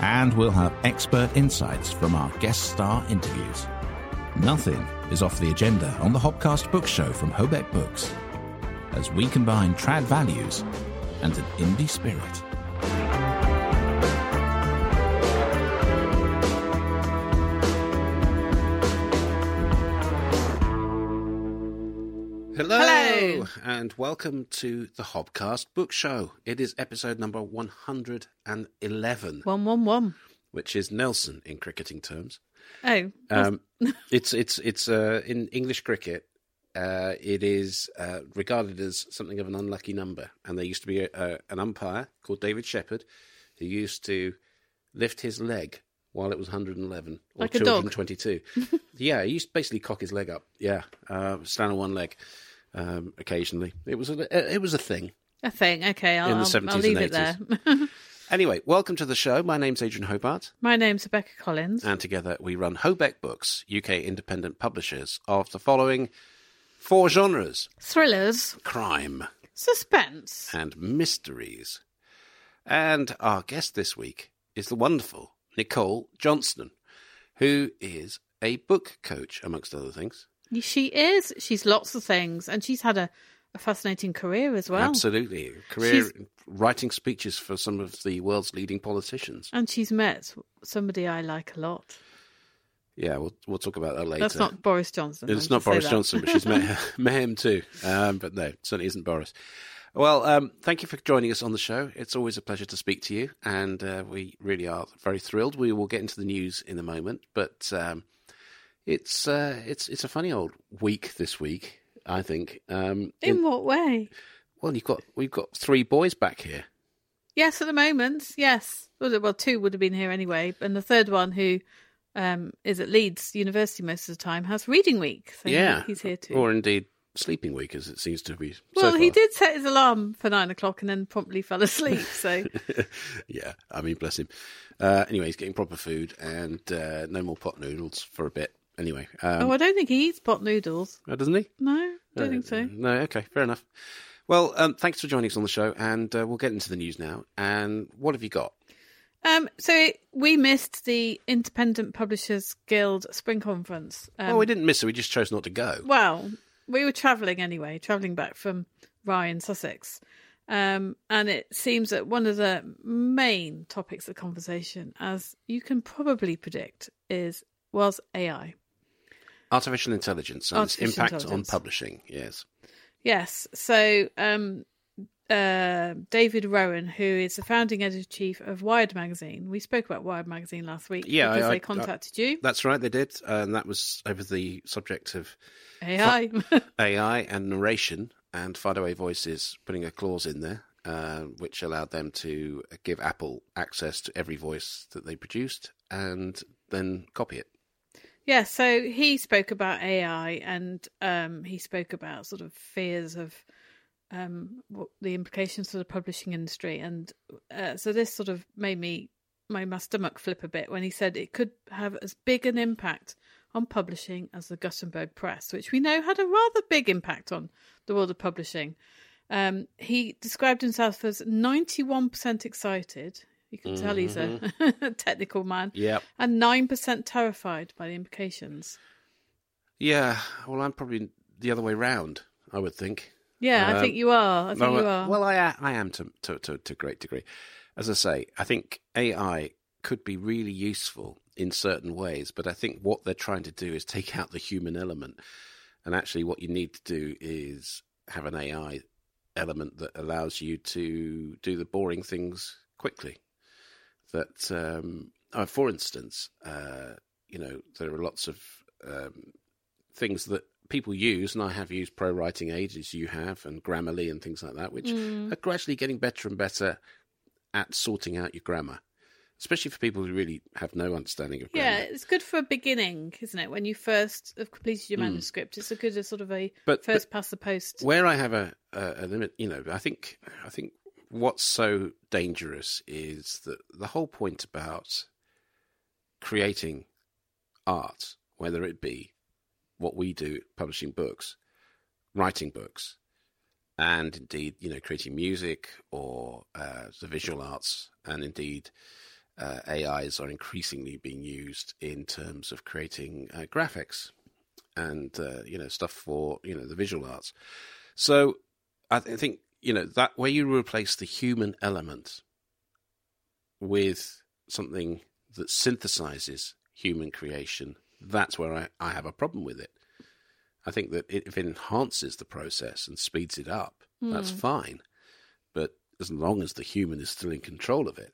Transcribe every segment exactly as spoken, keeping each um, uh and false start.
and we'll have expert insights from our guest star interviews. Nothing is off the agenda on the Hobcast Book Show from Hobeck Books, as we combine trad values and an indie spirit. Hello, Hello, and welcome to the Hobcast Book Show. It is episode number one hundred eleven. one eleven. Which is Nelson in cricketing terms. Oh. Um, it's it's it's uh, in English cricket, uh, it is uh, regarded as something of an unlucky number. And there used to be a, a, an umpire called David Shepherd who used to lift his leg while it was one hundred eleven or like two hundred twenty-two. Yeah, he used to basically cock his leg up. Yeah, uh, stand on one leg. Um, occasionally, it was a it was a thing. A thing, okay. I'll, in the seventies I'll leave and eighties. It there. Anyway, welcome to the show. My name's Adrian Hobart. My name's Rebecca Collins, and together we run Hobeck Books, U K independent publishers of the following four genres: thrillers, crime, suspense, and mysteries. And our guest this week is the wonderful Nicole Johnston, who is a book coach, amongst other things. She is. She's lots of things. And she's had a, a fascinating career as well. Absolutely. Career she's, writing speeches for some of the world's leading politicians. And she's met somebody I like a lot. Yeah, we'll we'll talk about that later. That's not Boris Johnson. It's not Boris Johnson, but she's met, her, met him too. Um, but no, certainly isn't Boris. Well, um, thank you for joining us on the show. It's always a pleasure to speak to you. And uh, we really are very thrilled. We will get into the news in a moment. But... Um, It's uh, it's it's a funny old week this week, I think. Um, in, in what way? Well, you've got we've got three boys back here. Yes, at the moment. Yes, well, two would have been here anyway, and the third one, who um, is at Leeds University most of the time, has reading week. So yeah, he's here too, or indeed sleeping week, as it seems to be. Well, so he did set his alarm for nine o'clock and then promptly fell asleep. So yeah, I mean, bless him. Uh, anyway, he's getting proper food and uh, no more pot noodles for a bit. Anyway. Um, oh, I don't think he eats pot noodles. Oh, doesn't he? No, I don't uh, think so. No, okay, fair enough. Well, um, thanks for joining us on the show, and uh, we'll get into the news now. And what have you got? Um, so we missed the Independent Publishers Guild Spring Conference. Um, well, we didn't miss it, we just chose not to go. Well, we were travelling anyway, travelling back from Rye in Sussex. Um, and it seems that one of the main topics of conversation, as you can probably predict, is was A I. Artificial intelligence and Artificial its impact intelligence. on publishing, yes. Yes. So um, uh, David Rowan, who is the founding editor-in-chief of Wired Magazine. We spoke about Wired Magazine last week yeah, because I, they contacted I, you. That's right, they did. Uh, and that was over the subject of A I. A I and narration, and Findaway Voices putting a clause in there, uh, which allowed them to give Apple access to every voice that they produced and then copy it. Yeah, so he spoke about A I, and um, he spoke about sort of fears of um, what the implications for the publishing industry. And uh, so this sort of made me, my, my stomach flip a bit when he said it could have as big an impact on publishing as the Gutenberg Press, which we know had a rather big impact on the world of publishing. Um, he described himself as ninety-one percent excited. You can mm-hmm. tell he's a technical man. Yeah. And nine percent terrified by the implications. Yeah. Well, I'm probably the other way round, I would think. Yeah, um, I think you are. I think well, you are. Well, I, I am to, to, to, to a great degree. As I say, I think A I could be really useful in certain ways, but I think what they're trying to do is take out the human element. And actually what you need to do is have an A I element that allows you to do the boring things quickly. That, um, uh, for instance, uh, you know, there are lots of um, things that people use, and I have used ProWritingAid, as you have, and Grammarly and things like that, which mm. are gradually getting better and better at sorting out your grammar. especially for people who really have no understanding of Grammarly. Yeah, it's good for a beginning, isn't it? When you first have completed your mm. manuscript, it's a good a sort of a but, first but past the post. Where I have a, a, a limit, you know, I think I think what's so dangerous is that the whole point about creating art, whether it be what we do, publishing books, writing books, and indeed, you know, creating music or uh, the visual arts, and indeed uh, A Is are increasingly being used in terms of creating uh, graphics and, uh, you know, stuff for, you know, the visual arts. So I, th- I think, you know, that where you replace the human element with something that synthesizes human creation, that's where I, I have a problem with it. I think that it, if it enhances the process and speeds it up, mm. that's fine. But as long as the human is still in control of it.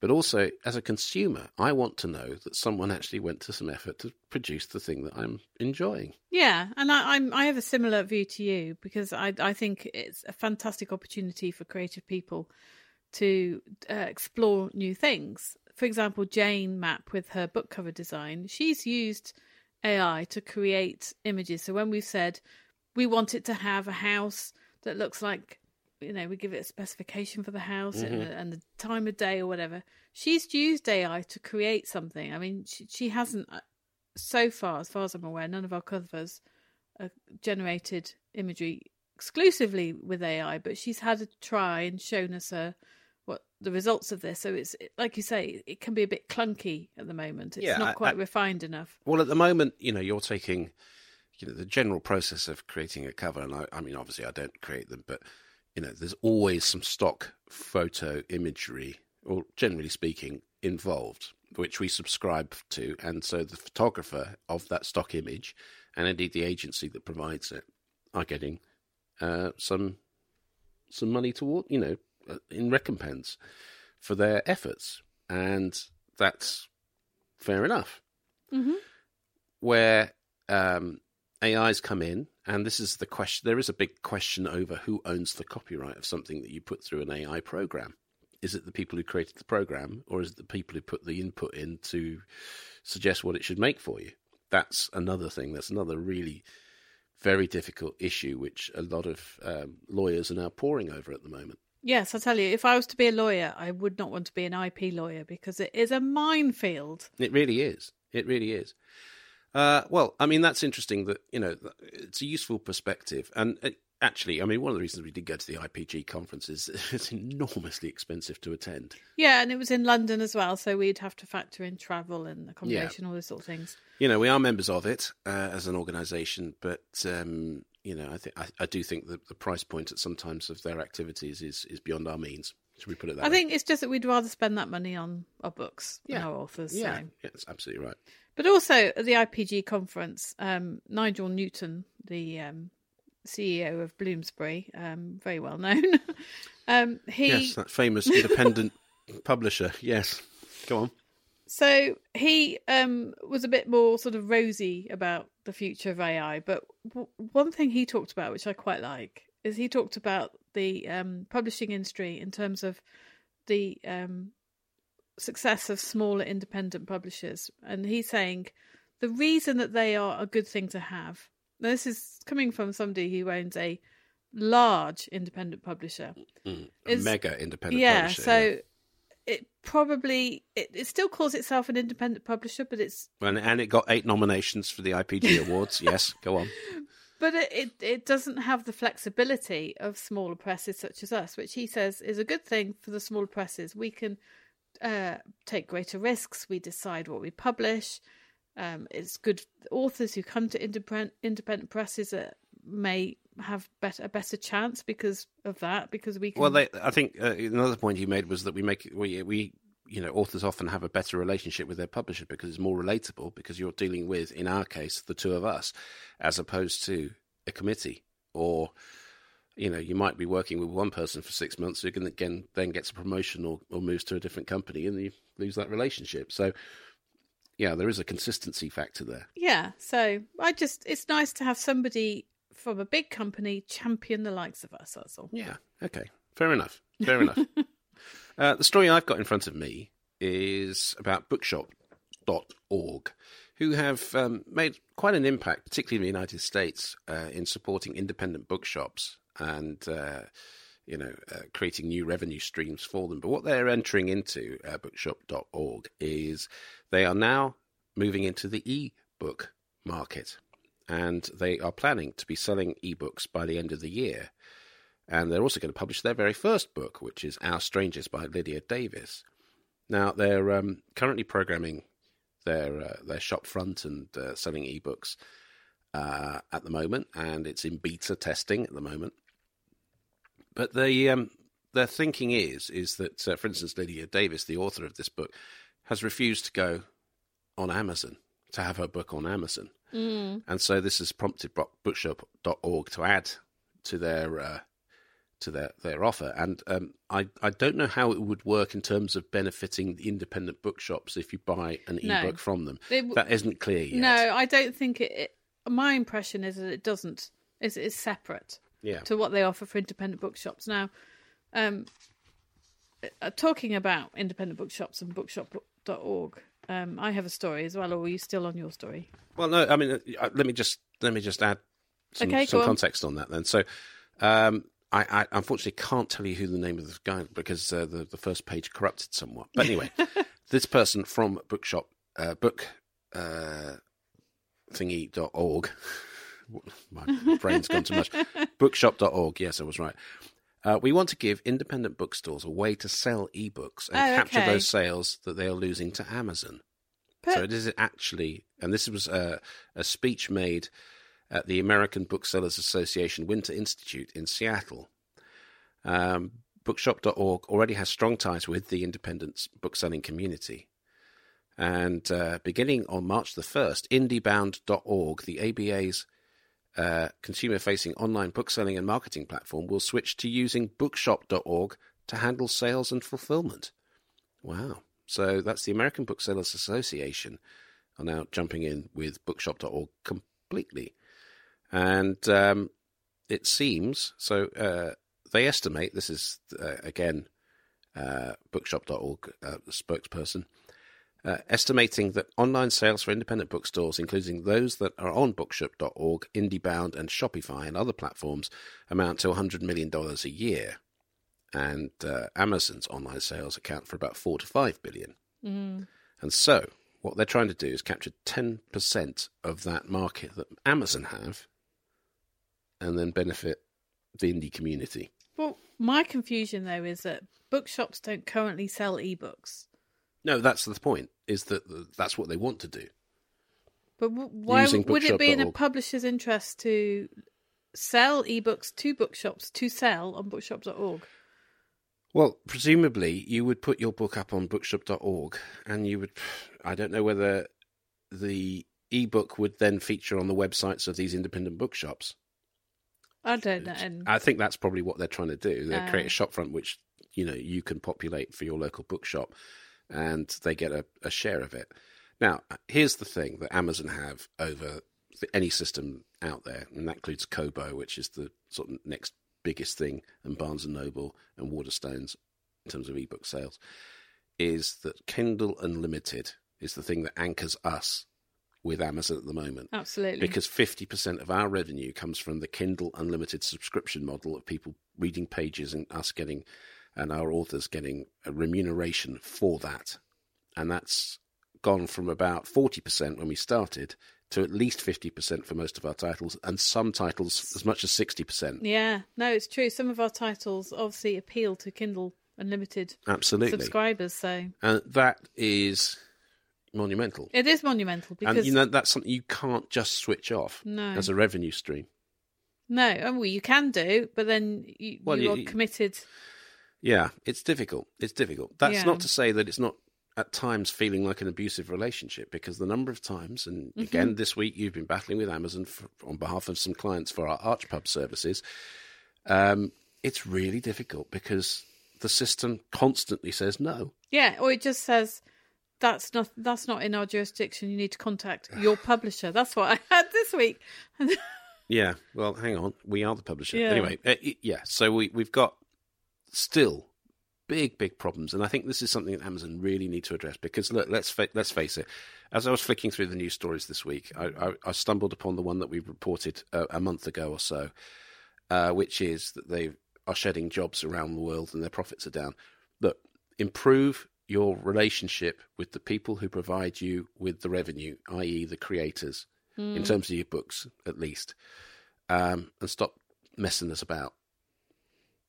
But also, as a consumer, I want to know that someone actually went to some effort to produce the thing that I'm enjoying. Yeah, and I, I'm, I have a similar view to you, because I, I think it's a fantastic opportunity for creative people to uh, explore new things. For example, Jane Mapp, with her book cover design, she's used A I to create images. So when we've said we want it to have a house that looks like, you know, we give it a specification for the house mm-hmm. and, and the time of day or whatever, she's used A I to create something. I mean, she, she hasn't, so far, as far as I'm aware, none of our covers are generated imagery exclusively with A I, but she's had a try and shown us her what the results of this. So it's like you say, it can be a bit clunky at the moment. It's yeah, not quite I, refined enough. Well, at the moment, you know, you're taking, you know, the general process of creating a cover, and I, I mean, obviously I don't create them, but, you know, there's always some stock photo imagery, or generally speaking, involved, which we subscribe to. And so the photographer of that stock image, and indeed the agency that provides it, are getting uh, some some money toward, you know, in recompense for their efforts, and that's fair enough. Mm-hmm. Where um, A Is come in, and this is the question, there is a big question over who owns the copyright of something that you put through an A I program. Is it the people who created the program, or is it the people who put the input in to suggest what it should make for you? That's another thing. That's another really very difficult issue, which a lot of um, lawyers are now poring over at the moment. Yes, I tell you, if I was to be a lawyer, I would not want to be an I P lawyer, because it is a minefield. It really is. It really is. Uh, well, I mean, that's interesting that, you know, it's a useful perspective. And it, actually, I mean, one of the reasons we did go to the I P G conference is it's enormously expensive to attend. Yeah, and it was in London as well, so we'd have to factor in travel and accommodation, yeah. all those sort of things. You know, we are members of it uh, as an organisation, but... Um, You know, I think I, I do think that the price point at sometimes of their activities is, is beyond our means. Should we put it that I way? I think it's just that we'd rather spend that money on our books yeah. than our authors. Yeah. So. yeah, that's absolutely right. But also at the I P G conference, um, Nigel Newton, the um, C E O of Bloomsbury, um, very well known. um, he yes, that famous independent publisher. Yes, go on. So he um, was a bit more sort of rosy about the future of A I. But w- one thing he talked about, which I quite like, is he talked about the um, publishing industry in terms of the um, success of smaller independent publishers. And he's saying the reason that they are a good thing to have. Now, this is coming from somebody who owns a large independent publisher. Mm, a is, mega independent yeah, publisher. So, yeah, so... It probably, it, it still calls itself an independent publisher, but it's... And, and it got eight nominations for the I P G Awards. Yes, go on. But it, it, it doesn't have the flexibility of smaller presses such as us, which he says is a good thing for the smaller presses. We can uh, take greater risks. We decide what we publish. Um, it's good. Authors who come to independent, independent presses are, may... have better, a better chance because of that, because we can... Well, they, I think uh, another point you made was that we make, we, we, you know, authors often have a better relationship with their publisher because it's more relatable, because you're dealing with, in our case, the two of us, as opposed to a committee. Or, you know, you might be working with one person for six months who can again, then gets a promotion or, or moves to a different company, and you lose that relationship. So, yeah, there is a consistency factor there. Yeah, so I just, it's nice to have somebody from a big company champion the likes of us, that's all. Yeah, okay. Fair enough. Fair enough. Uh, the story I've got in front of me is about bookshop dot org, who have um, made quite an impact, particularly in the United States, uh, in supporting independent bookshops and uh, you know uh, creating new revenue streams for them. But what they're entering into, uh, bookshop dot org, is they are now moving into the e-book market, and they are planning to be selling e-books by the end of the year. And they're also going to publish their very first book, which is Our Strangers by Lydia Davis. Now, they're um, currently programming their uh, their shop front and uh, selling ebooks uh, at the moment, and it's in beta testing at the moment. But the um, their thinking is is that, uh, for instance, Lydia Davis, the author of this book, has refused to go on Amazon, to have her book on Amazon. Mm. And so this has prompted bookshop dot org to add to their... Uh, to their, their offer. And um, I, I don't know how it would work in terms of benefiting the independent bookshops if you buy an no. ebook from them. It, that isn't clear yet. No, I don't think it... it my impression is that it doesn't. It's, it's separate yeah. to what they offer for independent bookshops. Now, um, talking about independent bookshops and bookshop dot org, um, I have a story as well, or were you still on your story? Well, no, I mean, let me just, let me just add some, okay, some context on. on that then. So... Um, I, I unfortunately can't tell you who the name of the guy because uh, the, the first page corrupted somewhat. But anyway, this person from bookshop, uh, book uh, thingy dot org, my brain's gone too much, bookshop dot org, yes, I was right. Uh, we want to give independent bookstores a way to sell ebooks and oh, capture okay. those sales that they are losing to Amazon. But- so it is actually, and this was a, a speech made at the American Booksellers Association Winter Institute in Seattle. Um, bookshop dot org already has strong ties with the independent bookselling community. And uh, beginning on March the first, indiebound dot org, the A B A's uh, consumer-facing online bookselling and marketing platform, will switch to using bookshop dot org to handle sales and fulfilment. Wow. So that's the American Booksellers Association are now jumping in with bookshop dot org completely. And um, it seems, so uh, they estimate, this is, uh, again, uh, bookshop dot org uh, spokesperson, uh, estimating that online sales for independent bookstores, including those that are on bookshop dot org, IndieBound and Shopify and other platforms, amount to one hundred million dollars a year. And uh, Amazon's online sales account for about four to five billion dollars. Mm. And so what they're trying to do is capture ten percent of that market that Amazon have, and then benefit the indie community. Well, my confusion, though, is that bookshops don't currently sell ebooks. No, that's the point, is that that's what they want to do. But why would it be in a publisher's interest to sell ebooks to bookshops to sell on bookshop dot org? Well, presumably, you would put your book up on bookshop dot org, and you would, I don't know whether the ebook would then feature on the websites of these independent bookshops. I don't know. I think that's probably what they're trying to do. They uh, create a shopfront which, you know, you can populate for your local bookshop, and they get a, a share of it. Now, here's the thing that Amazon have over any system out there, and that includes Kobo, which is the sort of next biggest thing, and Barnes and Noble and Waterstones in terms of ebook sales, is that Kindle Unlimited is the thing that anchors us with Amazon at the moment. Absolutely. Because fifty percent of our revenue comes from the Kindle Unlimited subscription model of people reading pages and us getting, and our authors getting a remuneration for that. And that's gone from about forty percent when we started to at least fifty percent for most of our titles, and some titles as much as sixty percent. Yeah, no, it's true. Some of our titles obviously appeal to Kindle Unlimited Absolutely. subscribers. So and that is... monumental. It is monumental because, and you know, that's something you can't just switch off no. as a revenue stream. No, well, you can do, but then you, well, you, you are committed. Yeah, it's difficult. It's difficult. That's yeah. not to say that it's not at times feeling like an abusive relationship, because the number of times, and mm-hmm. again this week you've been battling with Amazon for, on behalf of some clients for our Archpub services. Um, it's really difficult because the system constantly says no. Yeah, or it just says, That's not that's not in our jurisdiction. You need to contact your publisher. That's what I had this week. yeah. Well, hang on. We are the publisher. Yeah. Anyway, uh, yeah. So we, we've got still big, big problems. And I think this is something that Amazon really need to address because, look, let's, fa- let's face it. As I was flicking through the news stories this week, I, I, I stumbled upon the one that we reported a, a month ago or so, uh, which is that they are shedding jobs around the world and their profits are down. Look, improve your relationship with the people who provide you with the revenue, that is the creators, mm. in terms of your books, at least, um, and stop messing us about.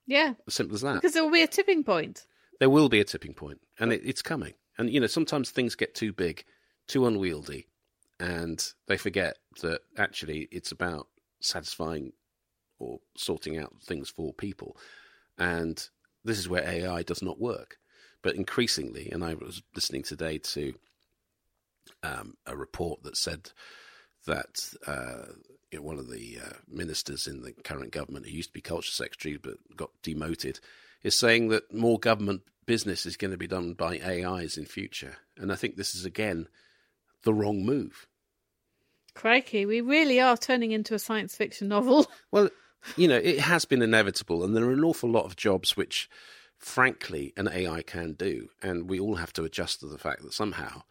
Yeah. As simple as that. Because there will be a tipping point. There will be a tipping point, and it, it's coming. And, you know, sometimes things get too big, too unwieldy, and they forget that actually it's about satisfying or sorting out things for people. And this is where A I does not work. But increasingly, and I was listening today to um, a report that said that uh, you know, one of the uh, ministers in the current government, who used to be culture secretary but got demoted, is saying that more government business is going to be done by A Is in future. And I think this is, again, the wrong move. Crikey, we really are turning into a science fiction novel. Well, you know, it has been inevitable, and there are an awful lot of jobs which... frankly, an A I can do, and we all have to adjust to the fact that somehow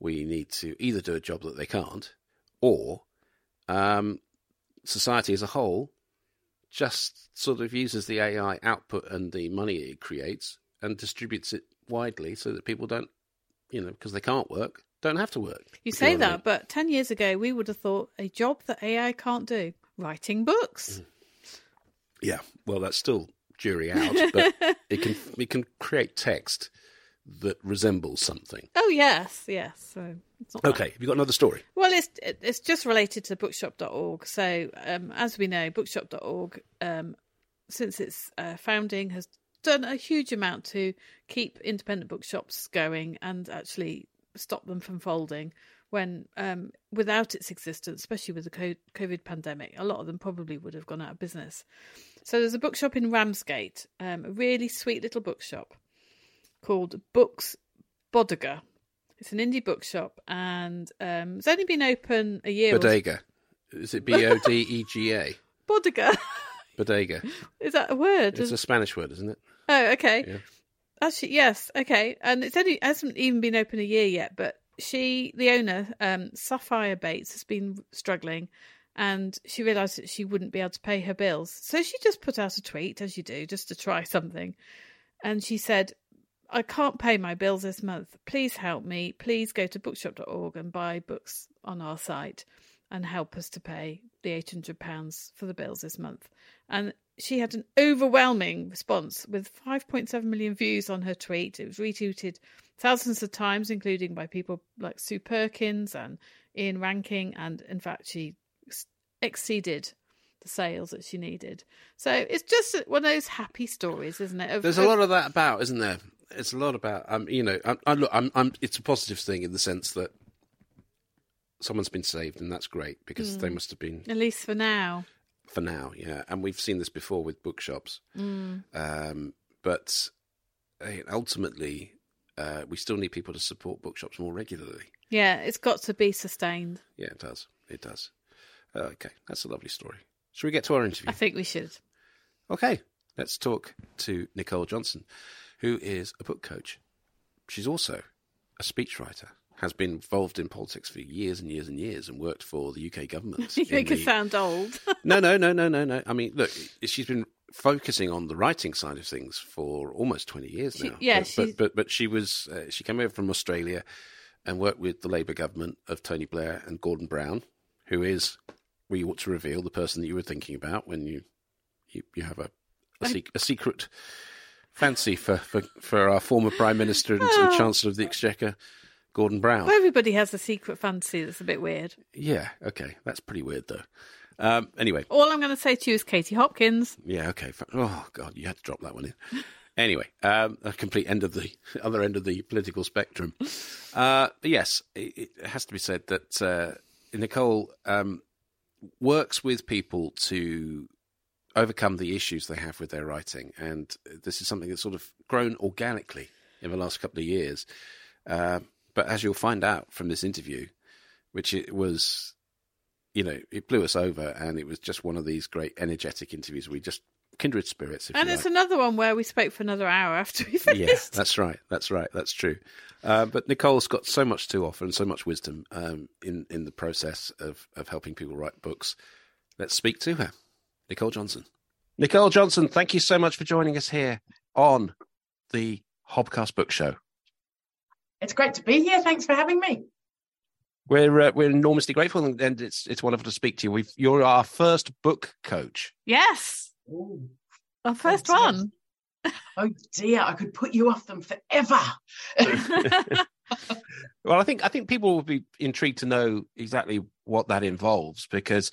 we need to either do a job that they can't, or um, society as a whole just sort of uses the A I output and the money it creates and distributes it widely so that people don't, you know, because they can't work, don't have to work. You say that, I mean. But ten years ago, we would have thought a job that A I can't do, writing books. Mm. Yeah, well, that's still... jury out, but it can it can create text that resembles something. Oh yes, yes. So it's not okay. That. Have you got another story? Well, it's it's just related to bookshop dot org. So um, as we know, bookshop dot org, um, since its uh, founding, has done a huge amount to keep independent bookshops going and actually stop them from folding. When um, without its existence, especially with the COVID pandemic, a lot of them probably would have gone out of business. So there's a bookshop in Ramsgate, um, a really sweet little bookshop called Books Bodega. It's an indie bookshop, and um, it's only been open a year. Bodega, or... is it B O D E G A? Bodega. Bodega. Is that a word? It's a Spanish word, isn't it? Oh, okay. Yeah. Actually, yes, okay, and it's only it hasn't even been open a year yet, but. She, the owner, um, Sapphire Bates, has been struggling and she realised that she wouldn't be able to pay her bills. So she just put out a tweet, as you do, just to try something. And she said, I can't pay my bills this month. Please help me. Please go to bookshop dot org and buy books on our site and help us to pay the eight hundred pounds for the bills this month. And she had an overwhelming response with five point seven million views on her tweet. It was retweeted thousands of times, including by people like Sue Perkins and Ian Ranking. And in fact, she ex- exceeded the sales that she needed. So it's just one of those happy stories, isn't it? Of, There's a of... lot of that about, isn't there? It's a lot about, um, you know, I, I look, I'm, I'm, it's a positive thing in the sense that someone's been saved and that's great because mm. they must have been. At least for now. For now, yeah. And we've seen this before with bookshops. Mm. Um, but ultimately, uh, we still need people to support bookshops more regularly. Yeah, it's got to be sustained. Yeah, it does. It does. Okay, that's a lovely story. Shall we get to our interview? I think we should. Okay, let's talk to Nicole Johnston, who is a book coach. She's also a speechwriter. Has been involved in politics for years and years and years and worked for the U K government. You think the... it sound old? No, no, no, no, no, no. I mean, look, she's been focusing on the writing side of things for almost twenty years now. She, yeah, but, but, but but she was uh, she came over from Australia and worked with the Labour government of Tony Blair and Gordon Brown, who is, we ought to reveal, the person that you were thinking about when you you, you have a a, sec- a secret fancy for, for, for our former Prime Minister and, oh. and Chancellor of the Exchequer, Gordon Brown. Well, everybody has a secret fantasy that's a bit weird. Yeah, okay. That's pretty weird, though. Um, anyway. All I'm going to say to you is Katie Hopkins. Yeah, okay. Oh, God, you had to drop that one in. Anyway, um, a complete end of the other end of the political spectrum. Uh, but yes, it, it has to be said that uh, Nicole um, works with people to overcome the issues they have with their writing. And this is something that's sort of grown organically in the last couple of years. Um, But as you'll find out from this interview, which it was, you know, it blew us over and it was just one of these great energetic interviews. We just kindred spirits, if and you it's like. Another one where we spoke for another hour after we finished. Yes, yeah, that's right, that's right, that's true. Uh, but Nicole's got so much to offer and so much wisdom um, in in the process of of helping people write books. Let's speak to her, Nicole Johnston. Nicole Johnston, thank you so much for joining us here on the Hobcast Book Show. It's great to be here. Thanks for having me. We're uh, we're enormously grateful, and it's it's wonderful to speak to you. We've, you're our first book coach. Yes, Ooh. our first oh, one. Oh dear, I could put you off them forever. Well, I think I think people will be intrigued to know exactly what that involves, because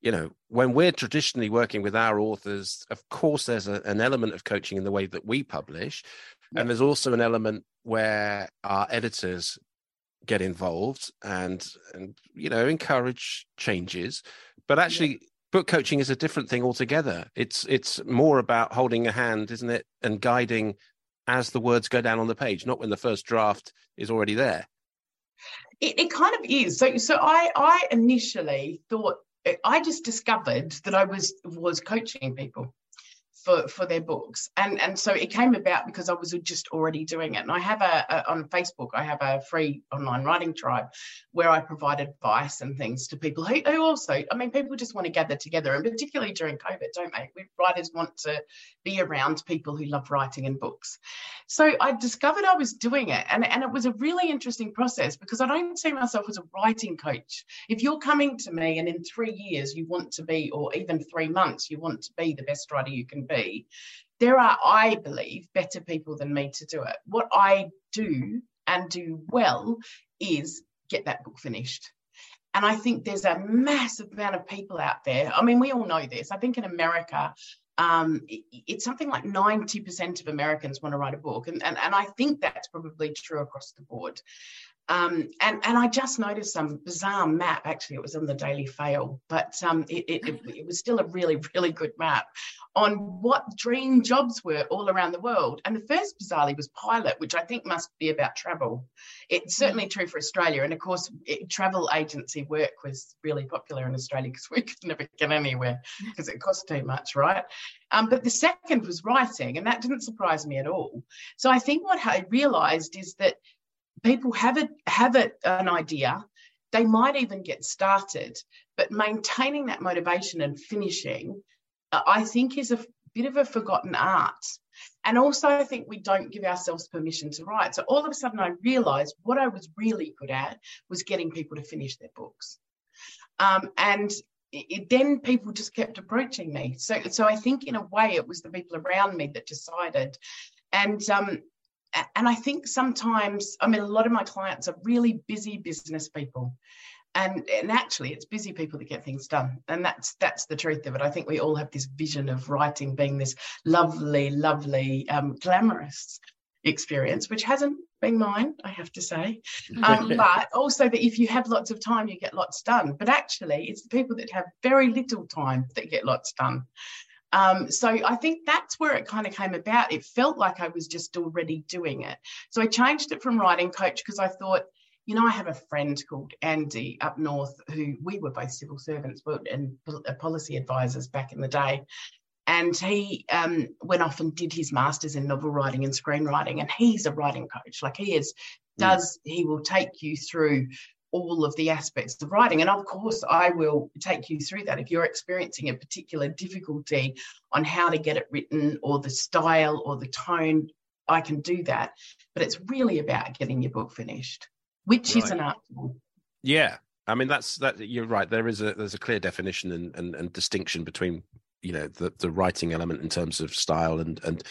you know when we're traditionally working with our authors, of course, there's a, an element of coaching in the way that we publish, yeah. and there's also an element where our editors get involved and and you know encourage changes, but actually yeah. book coaching is a different thing altogether. It's it's more about holding a hand, isn't it, and guiding as the words go down on the page, not when the first draft is already there. It, it kind of is. So so i i initially thought, I just discovered that I was was coaching people For, for their books, and and so it came about because I was just already doing it. And I have a, a on Facebook, I have a free online writing tribe where I provide advice and things to people who, who also, I mean, people just want to gather together, and particularly during COVID, don't they? We writers want to be around people who love writing and books. So I discovered I was doing it, and and it was a really interesting process, because I don't see myself as a writing coach. If you're coming to me and in three years you want to be, or even three months, you want to be the best writer you can be. Be. There are, I believe, better people than me to do it. What I do and do well is get that book finished. And I think there's a massive amount of people out there. I mean, we all know this. I think in America, um, it, it's something like ninety percent of Americans want to write a book. And, and, and I think that's probably true across the board. Um, and, and I just noticed some bizarre map. Actually, it was on the Daily Fail, but um, it, it, it was still a really, really good map on what dream jobs were all around the world. And the first, bizarrely, was pilot, which I think must be about travel. It's certainly true for Australia. And, of course, it, travel agency work was really popular in Australia because we could never get anywhere because it cost too much, right? Um, but the second was writing, and that didn't surprise me at all. So I think what I realised is that people have a, have a, an idea, they might even get started, but maintaining that motivation and finishing, uh, I think, is a bit of a forgotten art. And also I think we don't give ourselves permission to write. So all of a sudden I realised what I was really good at was getting people to finish their books. Um, and it, it, then people just kept approaching me. So, so I think in a way it was the people around me that decided. And um And I think sometimes, I mean, a lot of my clients are really busy business people. And, and actually, it's busy people that get things done. And that's that's the truth of it. I think we all have this vision of writing being this lovely, lovely, um, glamorous experience, which hasn't been mine, I have to say. Um, but also that if you have lots of time, you get lots done. But actually, it's the people that have very little time that get lots done. Um, so I think that's where it kind of came about. It felt like I was just already doing it. So I changed it from writing coach because I thought, you know, I have a friend called Andy up north who, we were both civil servants and policy advisors back in the day. And he um, went off and did his master's in novel writing and screenwriting. And he's a writing coach. Like he is, does, he will take you through all of the aspects of writing. And of course, I will take you through that if you're experiencing a particular difficulty on how to get it written or the style or the tone. I can do that. But it's really about getting your book finished, which right. is an art form. Yeah. I mean, that's that you're right. There is a there's a clear definition and, and, and distinction between, you know, the, the writing element in terms of style and and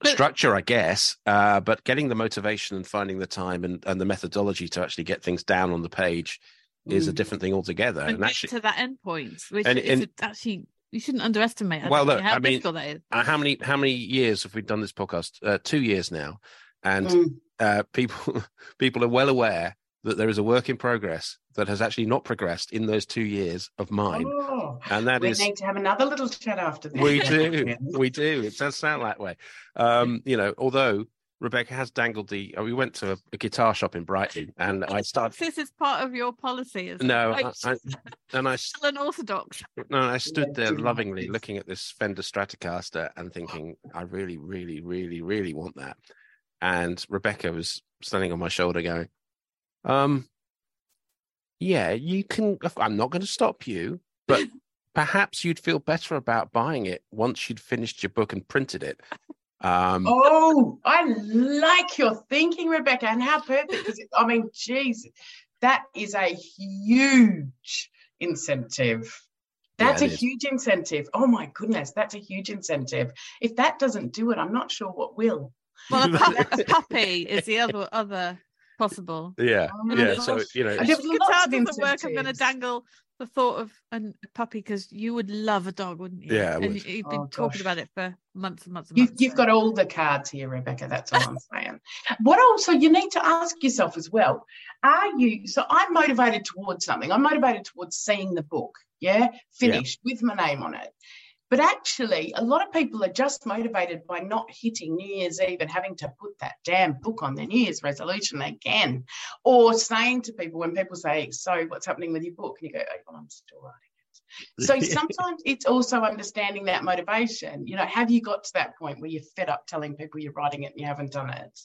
But, structure, I guess, uh, but getting the motivation and finding the time and, and the methodology to actually get things down on the page is mm. a different thing altogether. And, and actually, to that end point, which and, is and, actually you shouldn't underestimate. I well, look, how I mean, that is. Uh, how many how many years have we done this podcast? Uh, two years now, and mm. uh, people people are well aware that there is a work in progress that has actually not progressed in those two years of mine. Oh, and that we is, need to have another little chat after this. We do. we do. It does sound that way. Um, you know, although Rebecca has dangled the. Oh, we went to a, a guitar shop in Brighton, and I started. This is part of your policy, isn't no, it? I, I, and I still an orthodox. No, I stood there lovingly looking at this Fender Stratocaster and thinking, I really, really, really, really want that. And Rebecca was standing on my shoulder, going, "Um, yeah, you can. I'm not going to stop you, but perhaps you'd feel better about buying it once you'd finished your book and printed it." Um, oh, I like your thinking, Rebecca, and how perfect is it? I mean, geez, that is a huge incentive. That's yeah, a is. huge incentive. Oh, my goodness, that's a huge incentive. If that doesn't do it, I'm not sure what will. Well, a, pup, a puppy is the other other possible. Yeah, um, yeah, so, you know. It's, it's lots of the work I'm going to dangle the thought of a puppy, because you would love a dog, wouldn't you? Yeah, I would. And you've been oh, talking about it for months and months and months. You've, you've got all the cards here, Rebecca. That's all I'm saying. What also you need to ask yourself as well, are you, so I'm motivated towards something. I'm motivated towards seeing the book, yeah, finished yeah. with my name on it. But actually, a lot of people are just motivated by not hitting New Year's Eve and having to put that damn book on their New Year's resolution. They can. Or saying to people, when people say, "So what's happening with your book?" And you go, "Oh, well, I'm still writing it." So sometimes it's also understanding that motivation. You know, have you got to that point where you're fed up telling people you're writing it and you haven't done it?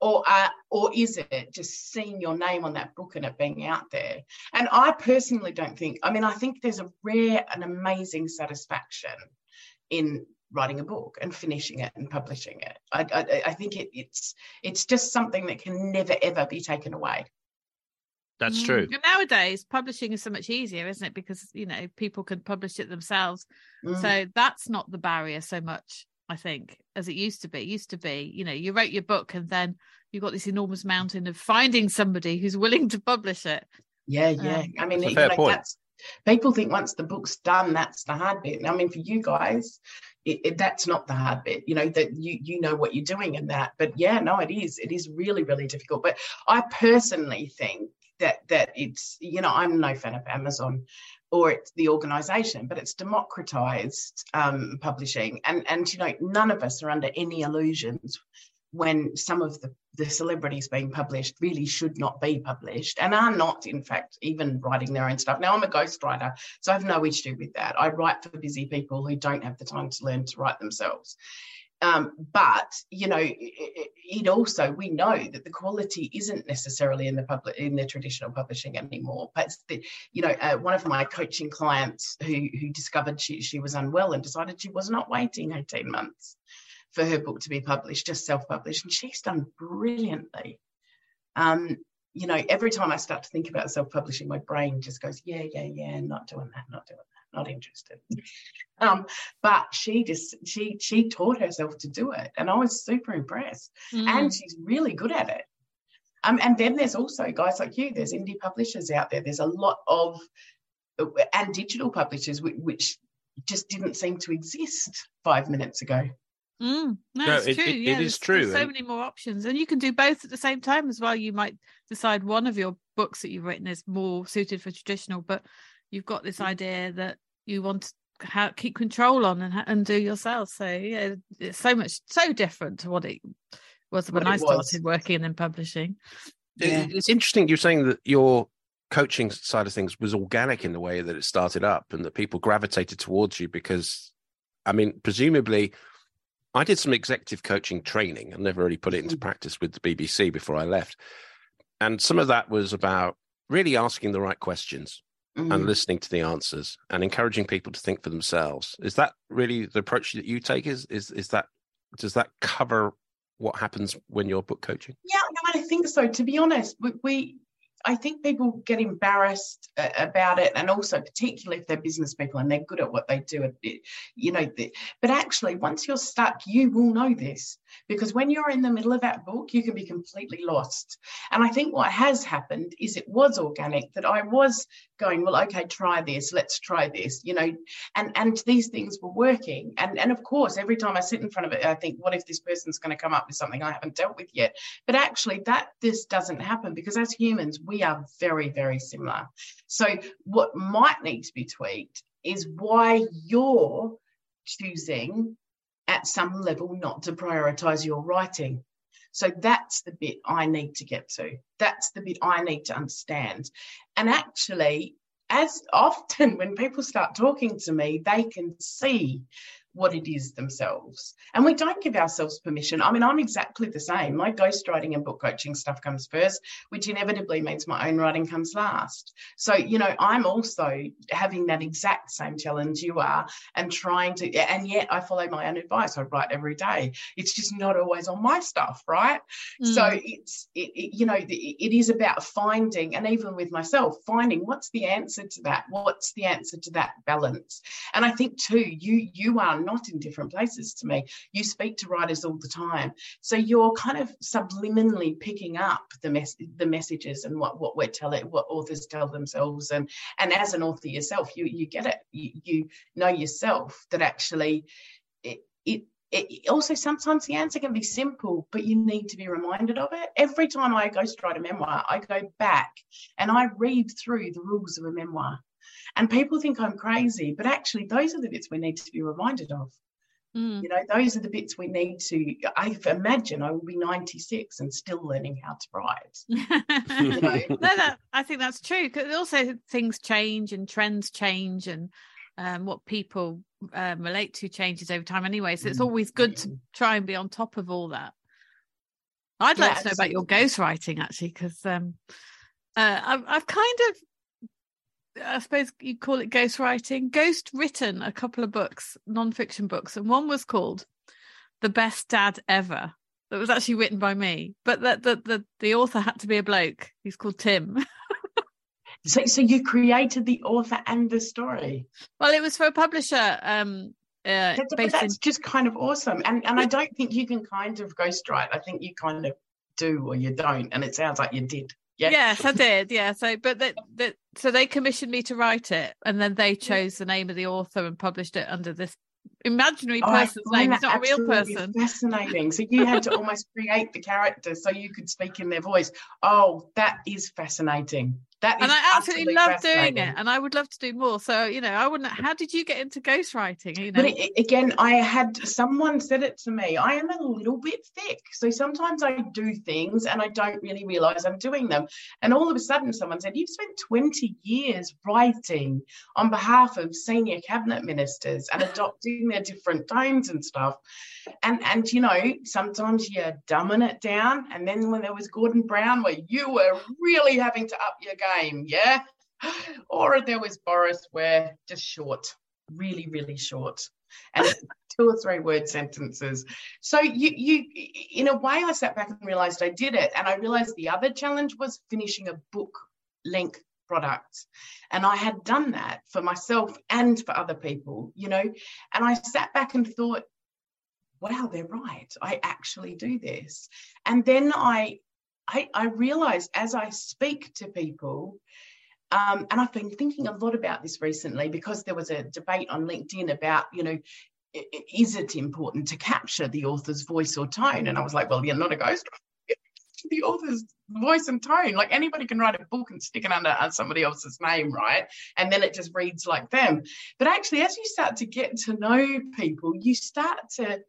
Or, uh, or is it just seeing your name on that book and it being out there? And I personally don't think, I mean, I think there's a rare and amazing satisfaction in writing a book and finishing it and publishing it. I, I, I think it, it's it's just something that can never, ever be taken away. That's true. And nowadays, publishing is so much easier, isn't it? Because, you know, people can publish it themselves. Mm. So that's not the barrier so much, I think, as it used to be. It used to be, you know, you wrote your book and then you got this enormous mountain of finding somebody who's willing to publish it. Yeah, yeah. Um, I mean, you know, that's, people think once the book's done, that's the hard bit. I mean, for you guys, it, it, that's not the hard bit. You know, that you you know what you're doing and that. But yeah, no, it is. It is really, really difficult. But I personally think that that it's, you know, I'm no fan of Amazon or it's the organisation, but it's democratised um, publishing. And, and, you know, none of us are under any illusions when some of the, the celebrities being published really should not be published and are not, in fact, even writing their own stuff. Now, I'm a ghostwriter, so I have no issue with that. I write for busy people who don't have the time to learn to write themselves. Um, but, you know, it, it also, we know that the quality isn't necessarily in the public, in the traditional publishing anymore. But, the, you know, uh, one of my coaching clients who, who discovered she, she was unwell and decided she was not waiting eighteen months for her book to be published, just self-published. And she's done brilliantly. Um, you know, every time I start to think about self-publishing, my brain just goes, yeah, yeah, yeah, not doing that, not doing that. Not interested. Um, but she just she she taught herself to do it, and I was super impressed. Mm. And she's really good at it. Um, and then there's also guys like you. There's indie publishers out there. There's a lot of and digital publishers which, which just didn't seem to exist five minutes ago. Mm. No, no, it's it, true. It, yeah, it is true. There's so many more options, and you can do both at the same time as well. You might decide one of your books that you've written is more suited for traditional, but you've got this idea that you want to ha- keep control on and, ha- and do yourself. So yeah, it's so much so different to what it was when I started working and then publishing. Yeah. It's interesting you're saying that your coaching side of things was organic in the way that it started up and that people gravitated towards you because, I mean, presumably I did some executive coaching training. I never really put it into practice with the B B C before I left. And some of that was about really asking the right questions. Mm. And listening to the answers and encouraging people to think for themselves. Is that really the approach that you take? Is is is that does that cover what happens when you're book coaching? Yeah, no, I think so. To be honest, we, we I think people get embarrassed uh, about it, and also particularly if they're business people and they're good at what they do. It, you know, the, but actually, once you're stuck, you will know this because when you're in the middle of that book, you can be completely lost. And I think what has happened is it was organic that I was going, well, okay, try this, let's try this, you know, and, and these things were working. And, and of course, every time I sit in front of it, I think, what if this person's going to come up with something I haven't dealt with yet? But actually that this doesn't happen because as humans, we are very, very similar. So what might need to be tweaked is why you're choosing at some level not to prioritise your writing. So that's the bit I need to get to. That's the bit I need to understand. And actually, as often when people start talking to me, they can see what it is themselves. And we don't give ourselves permission. I mean, I'm exactly the same. My ghostwriting and book coaching stuff comes first, which inevitably means my own writing comes last. So, you know, I'm also having that exact same challenge you are and trying to, and yet I follow my own advice. I write every day. It's just not always on my stuff, right? Mm. So it's, it, it, you know, it, it is about finding, and even with myself, finding what's the answer to that? What's the answer to that balance? And I think too, you, you are not in different places to me. You speak to writers all the time. So you're kind of subliminally picking up the mes- the messages and what, what we're telling, what authors tell themselves. And, and as an author yourself, you, you get it. You, you know yourself that actually it, it It also, sometimes the answer can be simple, but you need to be reminded of it. Every time I ghostwrite a memoir, I go back and I read through the rules of a memoir. And people think I'm crazy, but actually those are the bits we need to be reminded of. Mm. You know, those are the bits we need to, I imagine I will be ninety-six and still learning how to write. You know? No, that, I think that's true, because also things change and trends change and um, what people um, relate to changes over time anyway. So it's always good to try and be on top of all that. I'd like yeah, to know absolutely. About your ghostwriting, actually, because um, uh, I've, I've kind of, I suppose you call it ghostwriting, ghost written a couple of books, non-fiction books. And one was called The Best Dad Ever. That was actually written by me, but that the, the, the author had to be a bloke. He's called Tim. So, so you created the author and the story. Well, it was for a publisher. Um, uh, that's based that's in... just kind of awesome. And and I don't think you can kind of ghostwrite. I think you kind of do or you don't. And it sounds like you did. Yeah. Yes, I did. Yeah. So, but that that so they commissioned me to write it, and then they chose the name of the author and published it under this imaginary person's oh, name. It's not a real person. Fascinating. So you had to almost create the character so you could speak in their voice. Oh, that is fascinating. That and I absolutely love doing it, and I would love to do more. So, you know, I wouldn't. How did you get into ghostwriting? You know, but it, again, I had someone said it to me. I am a little bit thick, so sometimes I do things and I don't really realise I'm doing them. And all of a sudden, someone said, "You've spent twenty years writing on behalf of senior cabinet ministers and adopting their different tones and stuff." And and you know, sometimes you're dumbing it down. And then when there was Gordon Brown, where you were really having to up your game. Game, yeah, or there was Boris, where just short, really, really short, and two or three word sentences. So you, you, in a way, I sat back and realised I did it, and I realised the other challenge was finishing a book length product, and I had done that for myself and for other people, you know, and I sat back and thought, wow, they're right, I actually do this, and then I. I, I realise as I speak to people, um, and I've been thinking a lot about this recently because there was a debate on LinkedIn about, you know, is it important to capture the author's voice or tone? And I was like, well, you're not a ghost. The author's voice and tone. Like anybody can write a book and stick it under somebody else's name, right? And then it just reads like them. But actually, as you start to get to know people, you start to...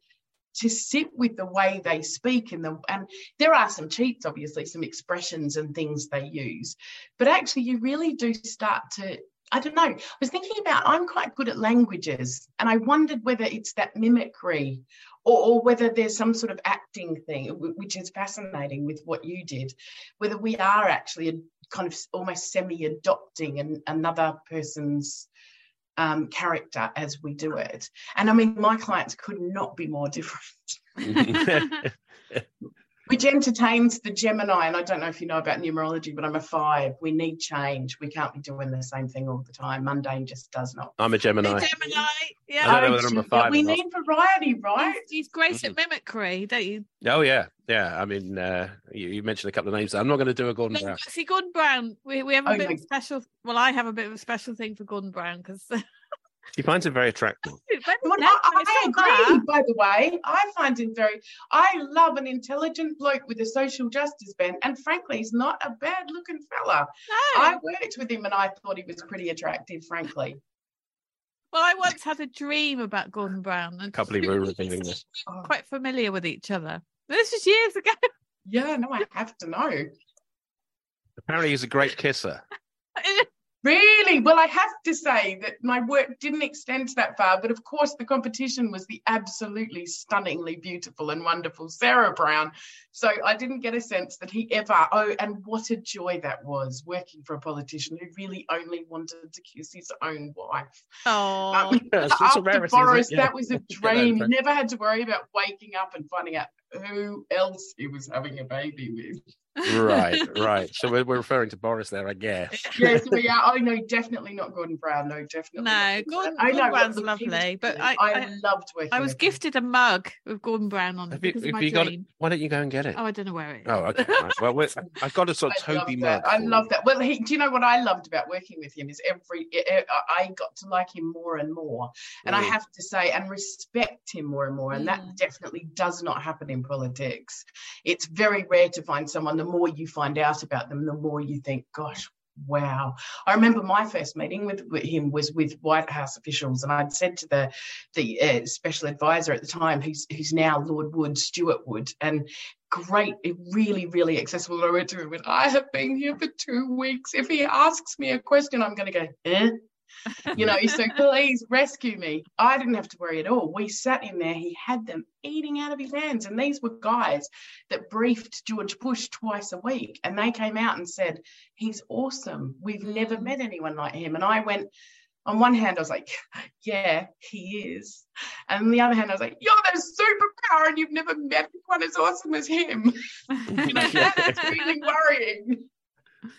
to sit with the way they speak and the and there are some cheats, obviously, some expressions and things they use. But actually you really do start to, I don't know, I was thinking about I'm quite good at languages and I wondered whether it's that mimicry or, or whether there's some sort of acting thing, which is fascinating with what you did, whether we are actually kind of almost semi-adopting an, another person's Um, character as we do it. And I mean, my clients could not be more different. Which entertains the Gemini, and I don't know if you know about numerology, but I'm a five. We need change. We can't be doing the same thing all the time. Mundane just does not. I'm a Gemini. A Gemini, yeah. I don't know whether I'm a five. We need variety, right? He's, he's great mm-hmm. at mimicry, don't you? Oh yeah, yeah. I mean, uh, you, you mentioned a couple of names. I'm not going to do a Gordon no, Brown. See, Gordon Brown. We we have a oh, bit no. of a special. Well, I have a bit of a special thing for Gordon Brown because. She finds it very attractive. Well, no, I agree, by the way. I find him very... I love an intelligent bloke with a social justice bent, and frankly, he's not a bad-looking fella. No. I worked with him and I thought he was pretty attractive, frankly. Well, I once had a dream about Gordon Brown. And I can't believe we're revealing this. Quite familiar with each other. This was years ago. Yeah, no, I have to know. Apparently he's a great kisser. Really? Well, I have to say that my work didn't extend to that far, but of course the competition was the absolutely stunningly beautiful and wonderful Sarah Brown. So I didn't get a sense that he ever, oh, and what a joy that was, working for a politician who really only wanted to kiss his own wife. Oh, um, yes, after rarity, Boris, yeah. That was a dream. Never had to worry about waking up and finding out who else he was having a baby with. Right, right. So we're, we're referring to Boris there, I guess. Yes, we are. Oh, no, definitely not Gordon Brown. No, definitely no, not. Gordon, I Gordon know, Brown's lovely, was, but I, I, I loved working I was with gifted him. A mug with Gordon Brown on it because of my dream. Got it? Why don't you go and get it? Oh, I don't know where it is. Oh, okay. Right. Well, we're, I've got a sort of Toby mug. I love you. That. Well, he, do you know what I loved about working with him is every, I got to like him more and more. And mm. I have to say, and respect him more and more. And mm. that definitely does not happen in politics. It's very rare to find someone the more you find out about them, the more you think, gosh, wow. I remember my first meeting with, with him was with White House officials, and I'd said to the the uh, special advisor at the time, who's who's now Lord Wood, Stuart Wood, and great, really, really accessible. I went to him and I have been here for two weeks. If he asks me a question, I'm going to go, eh? You know, so please rescue me. I didn't have to worry at all. We sat in there. He had them eating out of his hands. And these were guys that briefed George Bush twice a week. And they came out and said, he's awesome. We've never met anyone like him. And I went, on one hand, I was like, yeah, he is. And on the other hand, I was like, you're the superpower and you've never met anyone as awesome as him. You know, that's really worrying.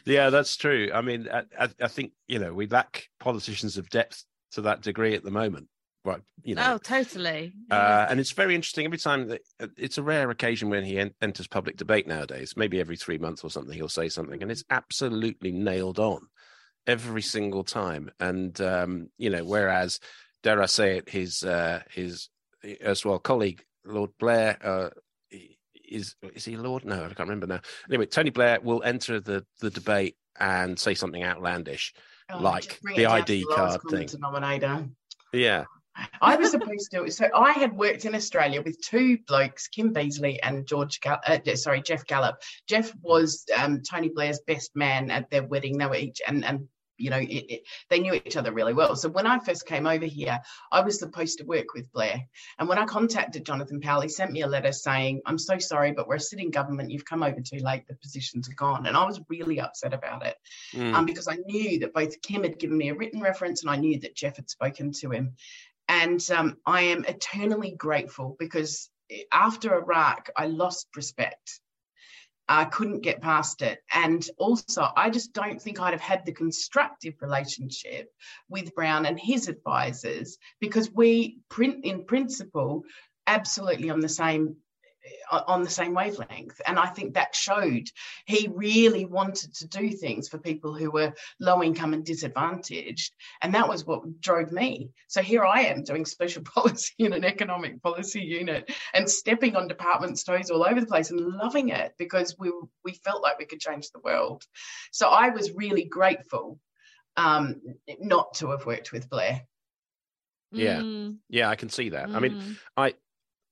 Yeah, that's true. I mean, I, I think, you know, we lack politicians of depth to that degree at the moment. Right, you know. Oh, totally. Uh, yeah. And it's very interesting. Every time that it's a rare occasion when he en- enters public debate nowadays, maybe every three months or something, he'll say something and it's absolutely nailed on every single time. And, um, you know, whereas, dare I say it, his uh, his erstwhile colleague, Lord Blair, uh, Is is he Lord? No, I can't remember now. Anyway, Tony Blair will enter the, the debate and say something outlandish, oh, like the I D card thing. Denominator. Yeah. I was supposed to. So I had worked in Australia with two blokes, Kim Beazley and George. Gall- uh, sorry, Jeff Gallup. Jeff was um, Tony Blair's best man at their wedding. They were each and and. You know, it, it, they knew each other really well. So when I first came over here, I was supposed to work with Blair. And when I contacted Jonathan Powell, he sent me a letter saying, I'm so sorry, but we're a sitting government. You've come over too late. The positions are gone. And I was really upset about it mm. um, because I knew that both Kim had given me a written reference and I knew that Jeff had spoken to him. And um, I am eternally grateful because after Iraq, I lost respect. I couldn't get past it. And also, I just don't think I'd have had the constructive relationship with Brown and his advisors because we, print in principle, absolutely on the same on the same wavelength. And I think that showed he really wanted to do things for people who were low income and disadvantaged. And that was what drove me. So here I am doing social policy in an economic policy unit and stepping on departments' toes all over the place and loving it because we we felt like we could change the world. So I was really grateful um, not to have worked with Blair. Yeah. Mm. Yeah, I can see that. Mm. I mean, I...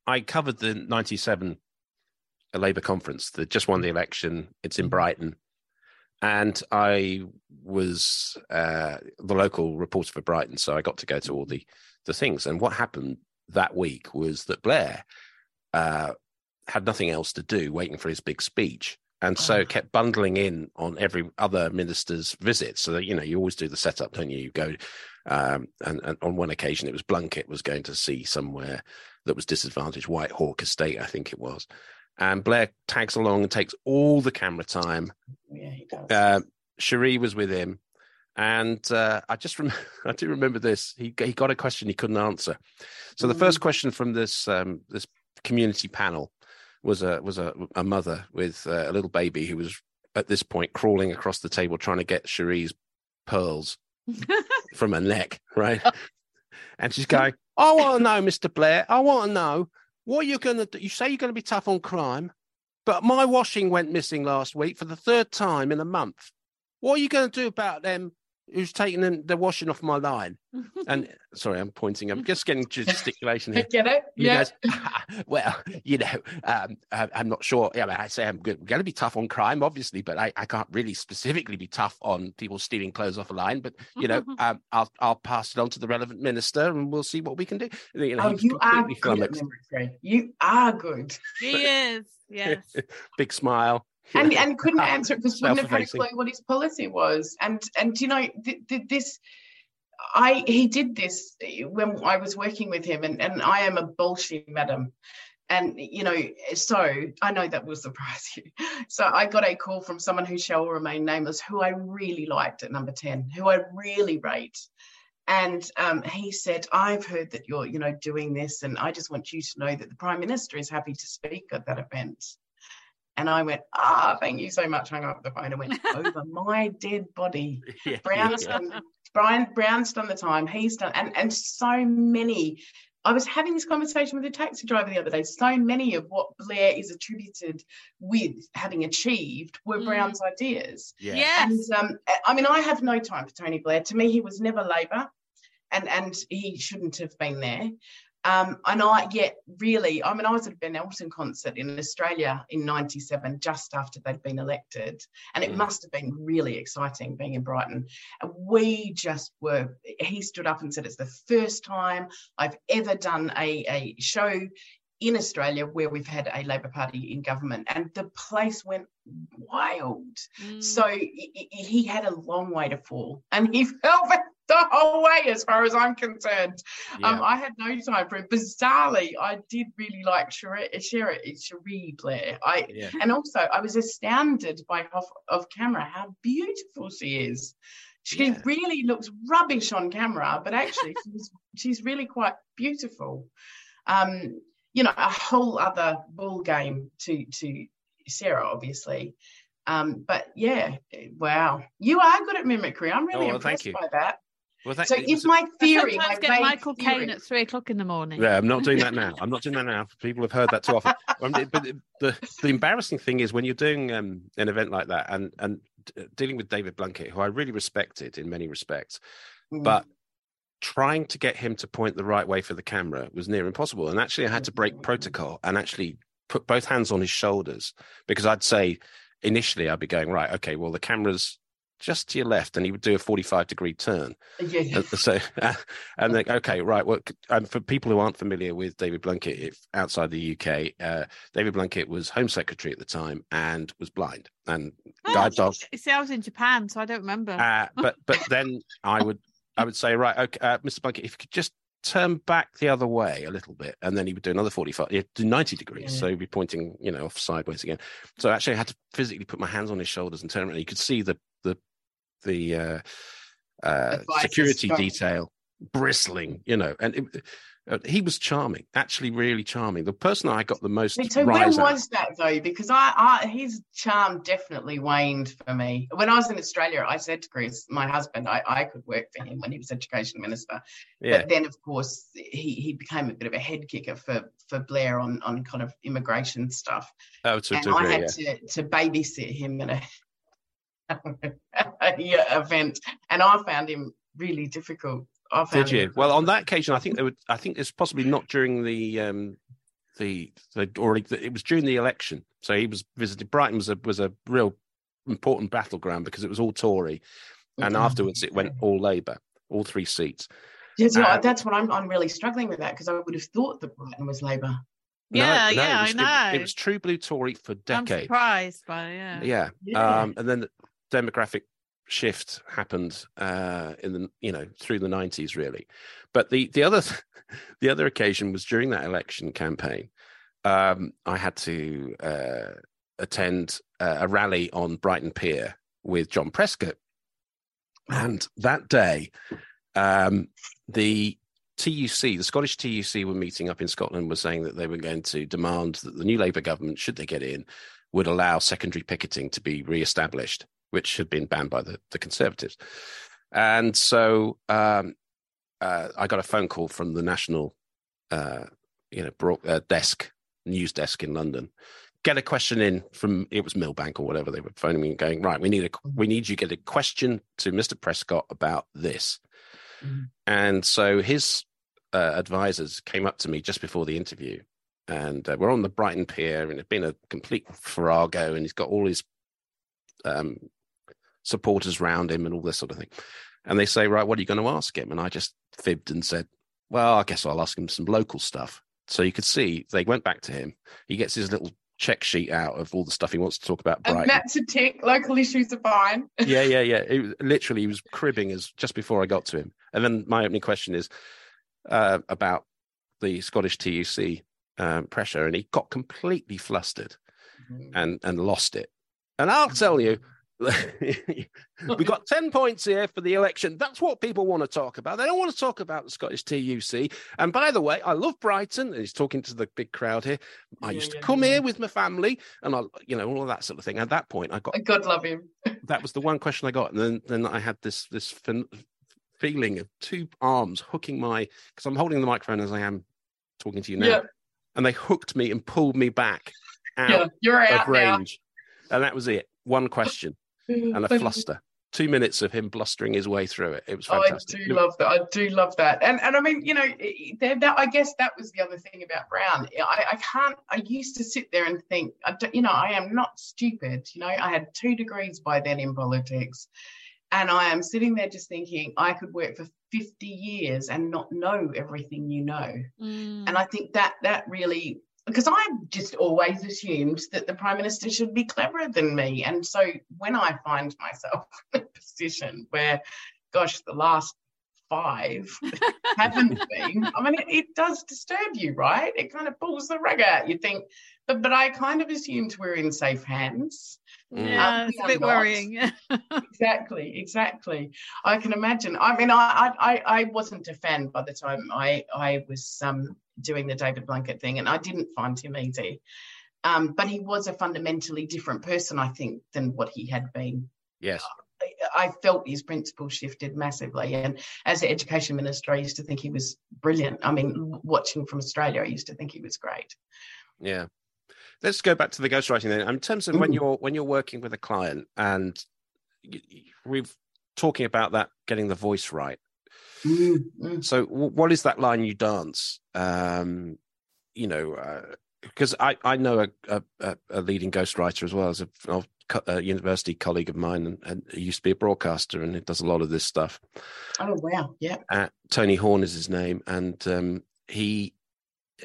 I covered the ninety-seven Labour conference that just won the election. It's in Brighton. And I was uh, the local reporter for Brighton, so I got to go to all the, the things. And what happened that week was that Blair uh, had nothing else to do waiting for his big speech. And so kept bundling in on every other minister's visit. So, that, you know, you always do the setup, don't you? You go, um, and, and on one occasion it was Blunkett was going to see somewhere that was disadvantaged, White Hawk Estate, I think it was. And Blair tags along and takes all the camera time. Yeah, he does. Uh, Cherie was with him. And uh, I just rem- I do remember this. He he got a question he couldn't answer. So mm. the first question from this um, this community panel was a was a, a mother with uh, a little baby who was at this point crawling across the table trying to get Cherie's pearls from her neck, right? And she's going, I want to know, Mister Blair, I want to know what you're going to do. You say you're going to be tough on crime, but my washing went missing last week for the third time in a month. What are you going to do about them who's taking the washing off my line. And sorry, I'm pointing. I'm just getting gesticulation here. Get it? You yeah. Guys, ah, well, you know, um, I, I'm not sure. Yeah, I mean, I say I'm good. We're going to be tough on crime, obviously, but I, I can't really specifically be tough on people stealing clothes off a line. But you know, um, I'll I'll pass it on to the relevant minister, and we'll see what we can do. You know, oh, you are good. You are good. He is. Yes. Big smile. And and couldn't answer it because wouldn't have had a clue what his policy was. And and you know th- th- this, I he did this when I was working with him, and, and I am a bullshit madam, and you know so I know that will surprise you. So I got a call from someone who shall remain nameless, who I really liked at number ten, who I really rate, and um, he said, "I've heard that you're you know doing this, and I just want you to know that the Prime Minister is happy to speak at that event." And I went, ah, oh, thank you so much. Hung up the phone and went, over my dead body. Yeah, Brown's yeah. done, Brian Brown's done the time. He's done, and, and so many. I was having this conversation with a taxi driver the other day. So many of what Blair is attributed with having achieved were mm. Brown's ideas. Yeah. Yes. And um, I mean, I have no time for Tony Blair. To me, he was never Labour, and and he shouldn't have been there. Um, and I, yet, really, I mean, I was at a Ben Elton concert in Australia in ninety-seven, just after they'd been elected, and it mm. must have been really exciting being in Brighton. And we just were, he stood up and said, it's the first time I've ever done a, a show in Australia where we've had a Labour Party in government, and the place went wild. Mm. So he, he had a long way to fall, and he fell back the whole way, as far as I'm concerned. Yeah. Um, I had no time for it. Bizarrely, I did really like Cherie, Cherie, Cherie Blair. I yeah. And also, I was astounded by off, off camera how beautiful she is. She yeah. really looks rubbish on camera, but actually, she's, she's really quite beautiful. Um, you know, a whole other ball game to to Sarah, obviously. Um, but yeah, wow, you are good at mimicry. I'm really oh, well, impressed thank you. by that. Well, that, so if my theory... I sometimes my get Michael Caine at three o'clock in the morning. Yeah, I'm not doing that now. I'm not doing that now. People have heard that too often. But the, the embarrassing thing is when you're doing um, an event like that and, and dealing with David Blunkett, who I really respected in many respects, mm. but trying to get him to point the right way for the camera was near impossible. And actually, I had to break protocol and actually put both hands on his shoulders, because I'd say... initially I'd be going, right, okay, well, the camera's just to your left, and he would do a forty-five degree turn. Yeah. So, uh, and then, okay, right. Well, and for people who aren't familiar with David Blunkett, if outside the U K, uh, David Blunkett was Home Secretary at the time and was blind and oh, guide dog. See, I was in Japan, so I don't remember. Uh, but but then I would I would say, right, okay, uh, Mister Blunkett, if you could just turn back the other way a little bit, and then he would do another forty-five, he'd do ninety degrees, yeah. so he'd be pointing, you know, off sideways again. So actually I had to physically put my hands on his shoulders and turn around. You could see the the the uh uh security detail bristling, you know, and it, uh, he was charming, actually really charming. The person I got the most so rise where was at, that though, because I, I his charm definitely waned for me when I was in Australia. I said to Chris, my husband, I, I could work for him when he was education minister, yeah. but then of course he, he became a bit of a head kicker for for Blair on on kind of immigration stuff. Oh, to and a degree, I had yeah. to, to babysit him in a, a event, and I found him really difficult. Did you? Well, on that occasion, I think there were. I think it's possibly not during the um, the the or it was during the election. So he was visited. Brighton was a was a real important battleground because it was all Tory, and mm-hmm. afterwards it went all Labour, all three seats. Yes, um, well, that's what I'm. I'm really struggling with that, because I would have thought that Brighton was Labour. Yeah, no, no, yeah, was, I know. It, it was true blue Tory for decades. I'm surprised by yeah. Yeah, yeah. Um, and then the demographic shift happened uh in the you know through the nineties really, but the the other the other occasion was during that election campaign. um I had to uh attend a rally on Brighton Pier with John Prescott, and that day um the T U C, the Scottish T U C were meeting up in Scotland, were saying that they were going to demand that the new Labour government, should they get in, would allow secondary picketing to be re-established, which had been banned by the, the Conservatives. And so um, uh, I got a phone call from the national uh, you know, broad, uh, desk, news desk in London, get a question in from, it was Milbank or whatever, they were phoning me and going, right, we need a, we need you to get a question to Mister Prescott about this. Mm-hmm. And so his uh, advisors came up to me just before the interview, and uh, we're on the Brighton pier, and it's been a complete farrago, and he's got all his um, supporters round him and all this sort of thing. And they say, right, what are you going to ask him? And I just fibbed and said, well, I guess I'll ask him some local stuff. So you could see they went back to him. He gets his little check sheet out of all the stuff he wants to talk about. Brighton. And that's a tick. Local issues are fine. yeah, yeah, yeah. It was, literally, he was cribbing as just before I got to him. And then my opening question is uh, about the Scottish T U C um, pressure, and he got completely flustered mm-hmm. and and lost it. And I'll tell you, we got ten points here for the election. That's what people want to talk about. They don't want to talk about the Scottish T U C. And by the way, I love Brighton. And he's talking to the big crowd here. I yeah, used to yeah, come yeah. here with my family, and I, you know, all of that sort of thing. At that point, I got. God love him. That was the one question I got, and then then I had this this fin- feeling of two arms hooking my, because I'm holding the microphone as I am talking to you now, yeah. and they hooked me and pulled me back out yeah, you're out of range, now. And that was it. One question. And a fluster. Two minutes of him blustering his way through it. It was fantastic. I do love that. I do love that. And and I mean, you know, that, I guess that was the other thing about Brown. I, I can't. I used to sit there and think, I don't, you know, I am not stupid. You know, I had two degrees by then in politics, and I am sitting there just thinking I could work for fifty years and not know everything you know. Mm. And I think that that really. Because I just always assumed that the Prime Minister should be cleverer than me. And so when I find myself in a position where, gosh, the last five haven't been, I mean, it, it does disturb you, right? It kind of pulls the rug out. You think, but, but I kind of assumed we're in safe hands. Yeah, um, it's a bit not. worrying. exactly, exactly. I can imagine. I mean, I, I, I wasn't a fan by the time I, I was... Um, doing the David Blunkett thing, and I didn't find him easy. Um, but he was a fundamentally different person, I think, than what he had been. Yes. I, I felt his principles shifted massively, and as the Education Minister, I used to think he was brilliant. I mean, watching from Australia, I used to think he was great. Yeah. Let's go back to the ghostwriting then. In terms of Ooh. when you're when you're working with a client, and we've talking about that, getting the voice right. Mm-hmm. So what is that line you dance? Um, you know, because uh, I, I know a, a, a leading ghostwriter as well as a, a university colleague of mine, and, and he used to be a broadcaster, and he does a lot of this stuff. Oh, wow. Yeah. Uh, Tony Horn is his name. And um, he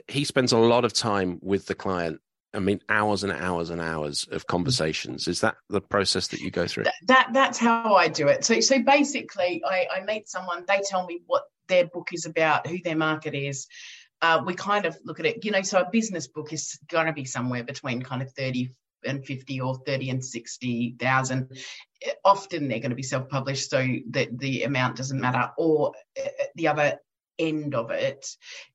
he spends a lot of time with the client. I mean, hours and hours and hours of conversations. Is that the process that you go through? That, that that's how I do it. So so basically, I, I meet someone. They tell me what their book is about, who their market is. Uh, we kind of look at it, you know. So a business book is going to be somewhere between kind of thirty and fifty, or thirty and sixty thousand. Often they're going to be self-published, so that the amount doesn't matter. Or the other end of it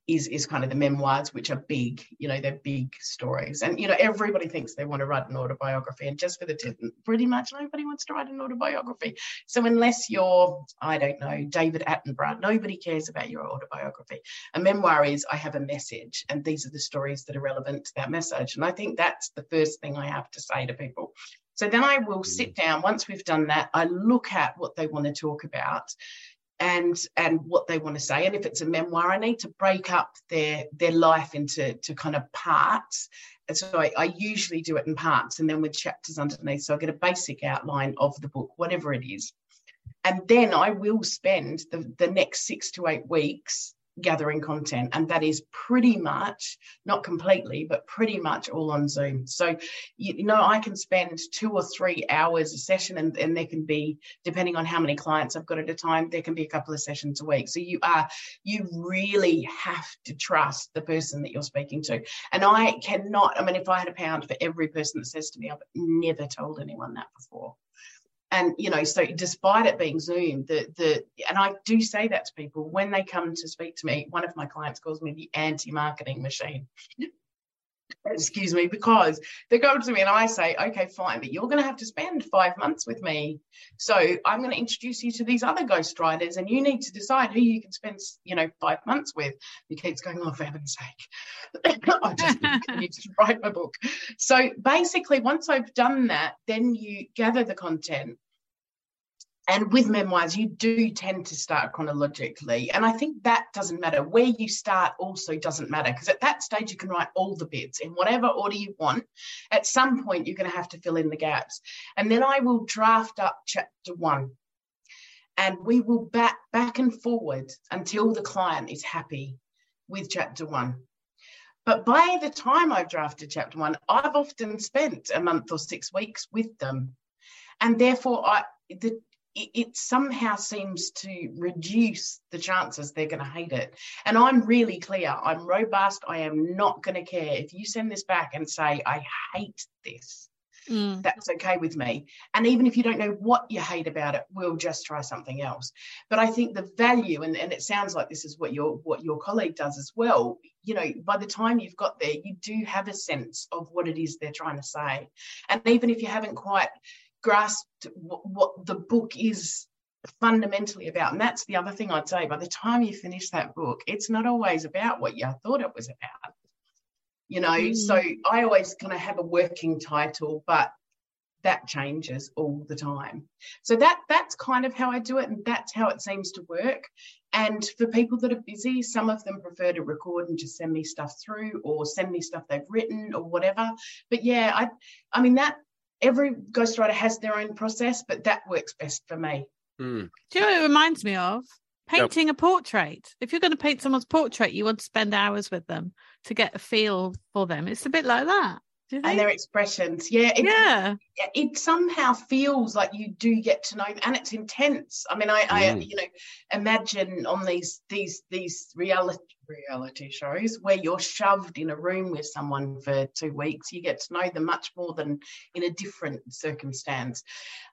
is is kind of the memoirs, which are big, you know, they're big stories. And, you know, everybody thinks they want to write an autobiography, and just for the tip, pretty much nobody wants to write an autobiography. So unless you're, I don't know, David Attenborough, nobody cares about your autobiography. A memoir is, I have a message, and these are the stories that are relevant to that message. And I think that's the first thing I have to say to people. So then I will sit down, once we've done that, I look at what they want to talk about, and and what they want to say. And if it's a memoir, I need to break up their their life into to kind of parts. And so I, I usually do it in parts, and then with chapters underneath. So I get a basic outline of the book, whatever it is. And then I will spend the, the next six to eight weeks gathering content, and that is pretty much, not completely, but pretty much all on Zoom. So, you know, I can spend two or three hours a session, and, and there can be, depending on how many clients I've got at a time, there can be a couple of sessions a week. So you are, you really have to trust the person that you're speaking to. And I cannot, I mean, if I had a pound for every person that says to me, I've never told anyone that before. And, you know, so despite it being Zoom, the the and I do say that to people when they come to speak to me. One of my clients calls me the anti-marketing machine. excuse me, because they go to me and I say, okay, fine, but you're going to have to spend five months with me. So I'm going to introduce you to these other ghostwriters and you need to decide who you can spend, you know, five months with. He keeps going, oh, for heaven's sake, I just need to write my book. So basically, once I've done that, then you gather the content. And with memoirs, you do tend to start chronologically. And I think that doesn't matter. Where you start also doesn't matter, because at that stage, you can write all the bits in whatever order you want. At some point, you're going to have to fill in the gaps. And then I will draft up chapter one. And we will back, back and forward until the client is happy with chapter one. But by the time I've drafted chapter one, I've often spent a month or six weeks with them. And therefore, I... the it somehow seems to reduce the chances they're going to hate it. And I'm really clear. I'm robust. I am not going to care. If you send this back and say, I hate this, mm. that's okay with me. And even if you don't know what you hate about it, we'll just try something else. But I think the value, and, and it sounds like this is what your, what your colleague does as well, you know, by the time you've got there, you do have a sense of what it is they're trying to say. And even if you haven't quite grasped what the book is fundamentally about, and that's the other thing I'd say, by the time you finish that book, it's not always about what you thought it was about, you know. Mm. So I always kind of have a working title, but that changes all the time. So that that's kind of how I do it, and that's how it seems to work. And for people that are busy, some of them prefer to record and just send me stuff through, or send me stuff they've written or whatever. But yeah, I I mean that every ghostwriter has their own process, but that works best for me. Mm. Do you know what it reminds me of? Painting yep. a portrait. If you're going to paint someone's portrait, you want to spend hours with them to get a feel for them. It's a bit like that. Do you think? And their expressions. Yeah. It, yeah. It somehow feels like you do get to know, and it's intense. I mean, I, mm. I you know, imagine on these these these reality reality shows where you're shoved in a room with someone for two weeks, you get to know them much more than in a different circumstance.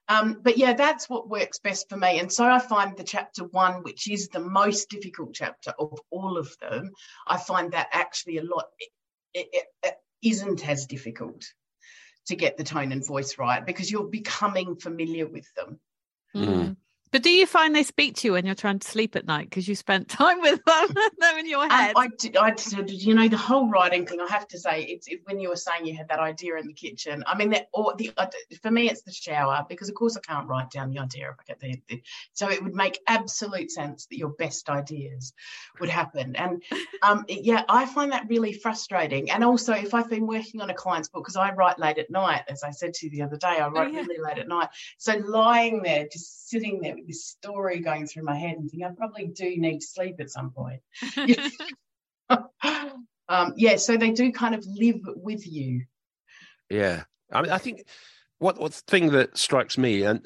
Um, but yeah, that's what works best for me. And so I find the chapter one, which is the most difficult chapter of all of them, I find that actually a lot. It, it, it, it, isn't as difficult to get the tone and voice right, because you're becoming familiar with them. Mm. But do you find they speak to you when you're trying to sleep at night because you spent time with them, them in your head? I did, I did, you know, the whole writing thing, I have to say, it's it, when you were saying you had that idea in the kitchen, I mean, that, or the, for me, it's the shower, because, of course, I can't write down the idea if I get the, the so it would make absolute sense that your best ideas would happen. And, um, yeah, I find that really frustrating. And also, if I've been working on a client's book, because I write late at night, as I said to you the other day, I write oh, yeah. really late at night. So lying there, just sitting there, this story going through my head and thinking, I probably do need to sleep at some point. um, yeah, so they do kind of live with you. Yeah. I mean, I think what, what thing that strikes me, and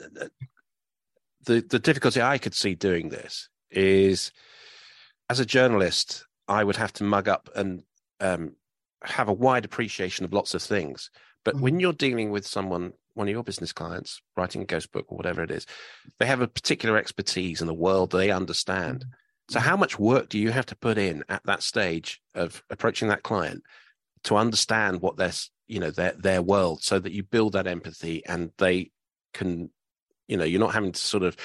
the, the difficulty I could see doing this is, as a journalist, I would have to mug up and um, have a wide appreciation of lots of things. But mm-hmm. when you're dealing with someone, one of your business clients writing a ghost book or whatever it is, they have a particular expertise in the world they understand. So how much work do you have to put in at that stage of approaching that client to understand what their, you know, their, their world, so that you build that empathy and they can, you know, you're not having to sort of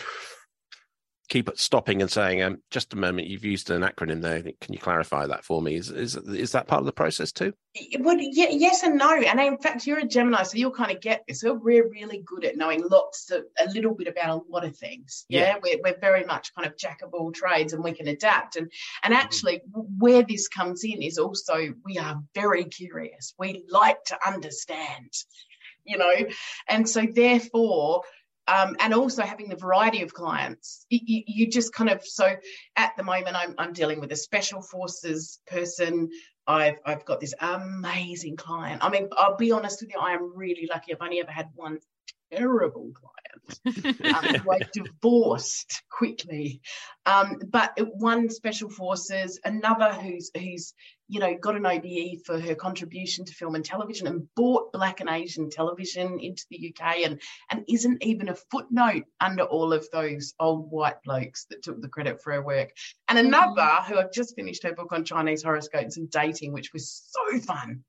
keep stopping and saying, um, just a moment, you've used an acronym there. Can you clarify that for me? Is is, is that part of the process too? It would, yeah, yes and no. And in fact, you're a Gemini, so you'll kind of get this. So we're really good at knowing lots of, a little bit about a lot of things. Yeah, yeah. We're, we're very much kind of jack of all trades, and we can adapt. And, and actually where this comes in is also we are very curious. We like to understand, you know, and so therefore, Um, and also having the variety of clients, you, you just kind of, so at the moment I'm, I'm dealing with a special forces person. I've I've got this amazing client. I mean, I'll be honest with you, I am really lucky. I've only ever had one terrible client, um, like divorced quickly. Um, but one Special Forces, another who's who's you know got an O B E for her contribution to film and television and brought Black and Asian television into the U K, and and isn't even a footnote under all of those old white blokes that took the credit for her work. And another who I've just finished her book on Chinese horoscopes and dating, which was so fun.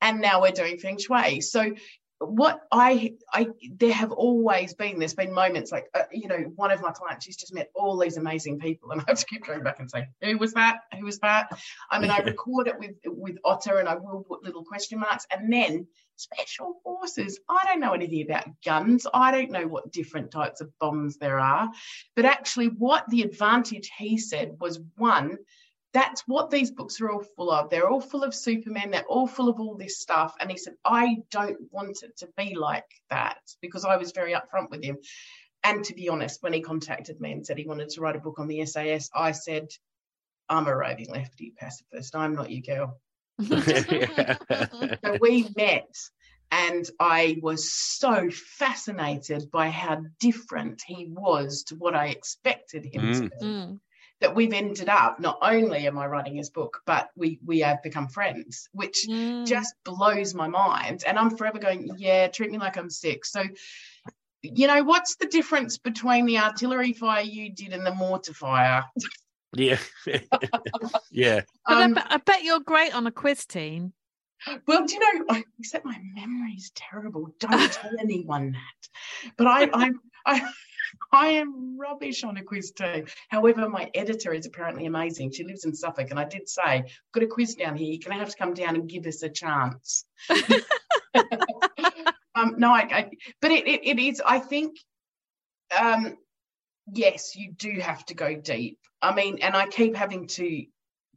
And now we're doing Feng Shui. So what I, I, there have always been, there's been moments like, uh, you know, one of my clients, she's just met all these amazing people, and I have to keep going back and saying, who was that? Who was that? I mean, I record it with, with Otter, and I will put little question marks, and then Special Forces. I don't know anything about guns. I don't know what different types of bombs there are, but actually what the advantage he said was, one, that's what these books are all full of. They're all full of Superman. They're all full of all this stuff. And he said, I don't want it to be like that, because I was very upfront with him. And to be honest, when he contacted me and said he wanted to write a book on the S A S, I said, I'm a roving lefty pacifist. I'm not your girl. So we met, and I was so fascinated by how different he was to what I expected him mm. to be. Mm. That we've ended up, not only am I writing his book, but we we have become friends, which mm. just blows my mind. And I'm forever going, yeah, treat me like I'm six. So, you know, what's the difference between the artillery fire you did and the mortar fire? Yeah. Yeah. Um, but I, I bet you're great on a quiz, team. Well, do you know, I, except my memory's terrible. Don't tell anyone that. But I, I, I I am rubbish on a quiz too. However, my editor is apparently amazing. She lives in Suffolk, and I did say, I've got a quiz down here. You're going to have to come down and give us a chance. um, no, I, I but it, it, it is, I think, um, yes, you do have to go deep. I mean, and I keep having to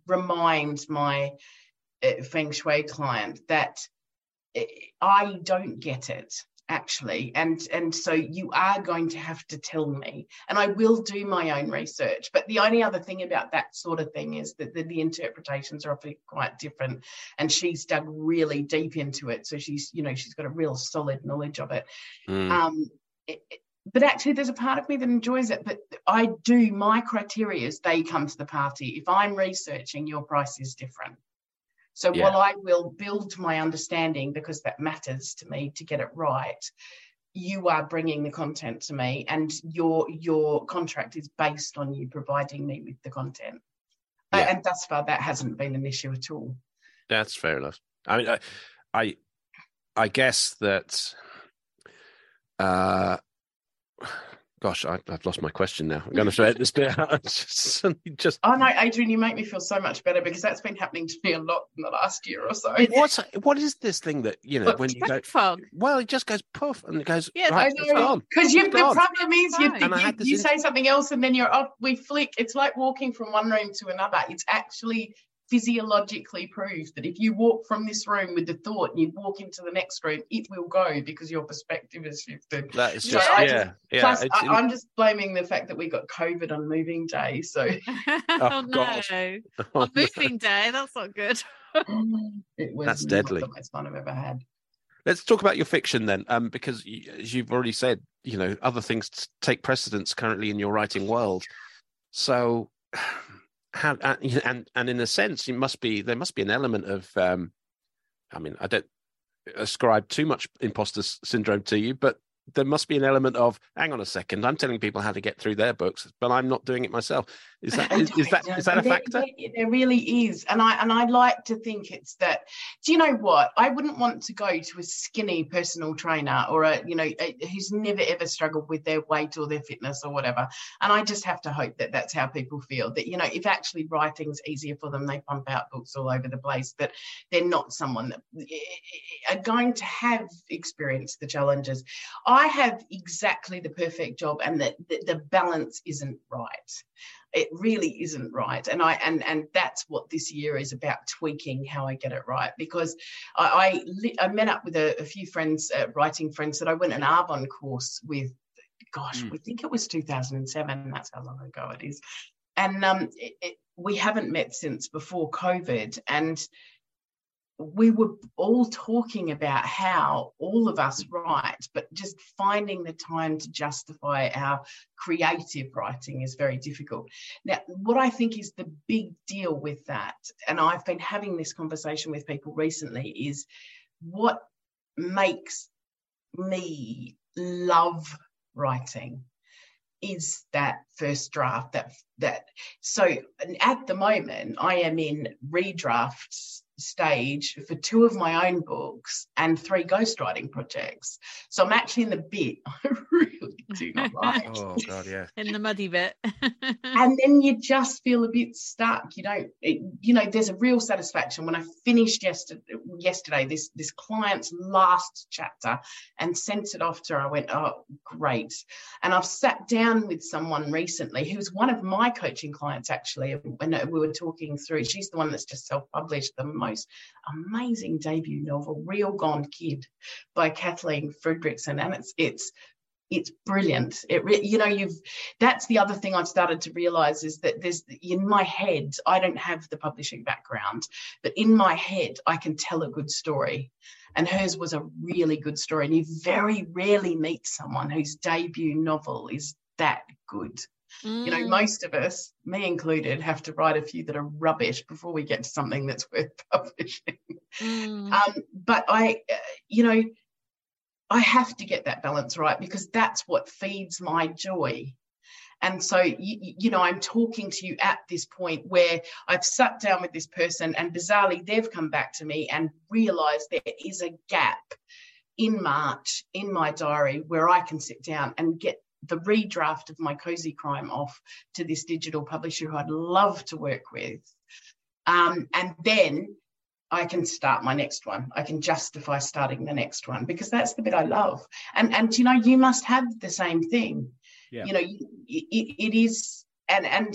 remind my uh, Feng Shui client that I don't get it, actually, and and so you are going to have to tell me, and I will do my own research. But the only other thing about that sort of thing is that the, the interpretations are often quite different, and she's dug really deep into it, so she's, you know, she's got a real solid knowledge of it. Mm. Um it, it, but actually there's a part of me that enjoys it, but I do my criteria as they come to the party. If I'm researching, your price is different. So yeah. while I will build my understanding, because that matters to me to get it right, you are bringing the content to me, and your your contract is based on you providing me with the content. Yeah. Uh, and thus far, that hasn't been an issue at all. That's fair enough. I mean, I I, I guess that, uh, gosh, I, I've lost my question now. I'm going to edit this bit out. just, just... Oh, no, Adrian, you make me feel so much better, because that's been happening to me a lot in the last year or so. What's, what is this thing that, you know, but when you go... Fog. Well, it just goes poof, and it goes... Yeah, right, I know. Because the problem is you, you, you say something else, and then you're off. We flick. It's like walking from one room to another. It's actually physiologically proved that if you walk from this room with the thought and you walk into the next room, it will go, because your perspective is shifted. That is just, so yeah, just, yeah. Plus, I, I'm just blaming the fact that we got COVID on moving day. So, oh, oh no, oh, on moving day, that's not good. It was that's deadly. The most fun I've ever had. Let's talk about your fiction then, um, because you, as you've already said, you know, other things take precedence currently in your writing world. So. How, and and in a sense, it must be there must be an element of, um, I mean, I don't ascribe too much imposter syndrome to you, but there must be an element of, hang on a second, I'm telling people how to get through their books, but I'm not doing it myself. Is that is, is that is that a factor? There, there really is, and I and I like to think it's that. Do you know what? I wouldn't want to go to a skinny personal trainer or a you know a, who's never ever struggled with their weight or their fitness or whatever. And I just have to hope that that's how people feel, that you know if actually writing's easier for them, they pump out books all over the place. That they're not someone that are going to have experienced the challenges. I have exactly the perfect job, and that the, the balance isn't right. It really isn't right, and I and and that's what this year is about, tweaking how I get it right. Because I I, I met up with a, a few friends, uh, writing friends, that I went an Arbonne course with. Gosh, mm. we think it was two thousand seven. That's how long ago it is, and um, it, it, we haven't met since before COVID, and we were all talking about how all of us write, but just finding the time to justify our creative writing is very difficult. Now, what I think is the big deal with that, and I've been having this conversation with people recently, is what makes me love writing is that first draft. That that so at the moment I am in redraft stage for two of my own books and three ghostwriting projects. So I'm actually in the bit I really do not like. Oh god, yeah. In the muddy bit. And then you just feel a bit stuck. You don't, it, you know, there's a real satisfaction when I finished yesterday, yesterday this this client's last chapter and sent it off to her. I went, oh great. And I've sat down with someone recently who's one of my coaching clients actually, and we were talking through, she's the one that's just self-published the most amazing debut novel, Real Gone Kid, by Kathleen Fredrickson, and it's it's it's brilliant. It re- you know you've that's the other thing I've started to realize is that there's in my head, I don't have the publishing background, but in my head I can tell a good story, and hers was a really good story. And you very rarely meet someone whose debut novel is that good. You know, most of us, me included, have to write a few that are rubbish before we get to something that's worth publishing. Mm. Um, but I, uh, you know, I have to get that balance right because that's what feeds my joy. And so, you, you know, I'm talking to you at this point where I've sat down with this person and bizarrely they've come back to me and realised there is a gap in March in my diary where I can sit down and get the redraft of my Cozy Crime off to this digital publisher who I'd love to work with. Um, and then I can start my next one. I can justify starting the next one because that's the bit I love. And, and you know, you must have the same thing. Yeah. You know, it, it is, and, and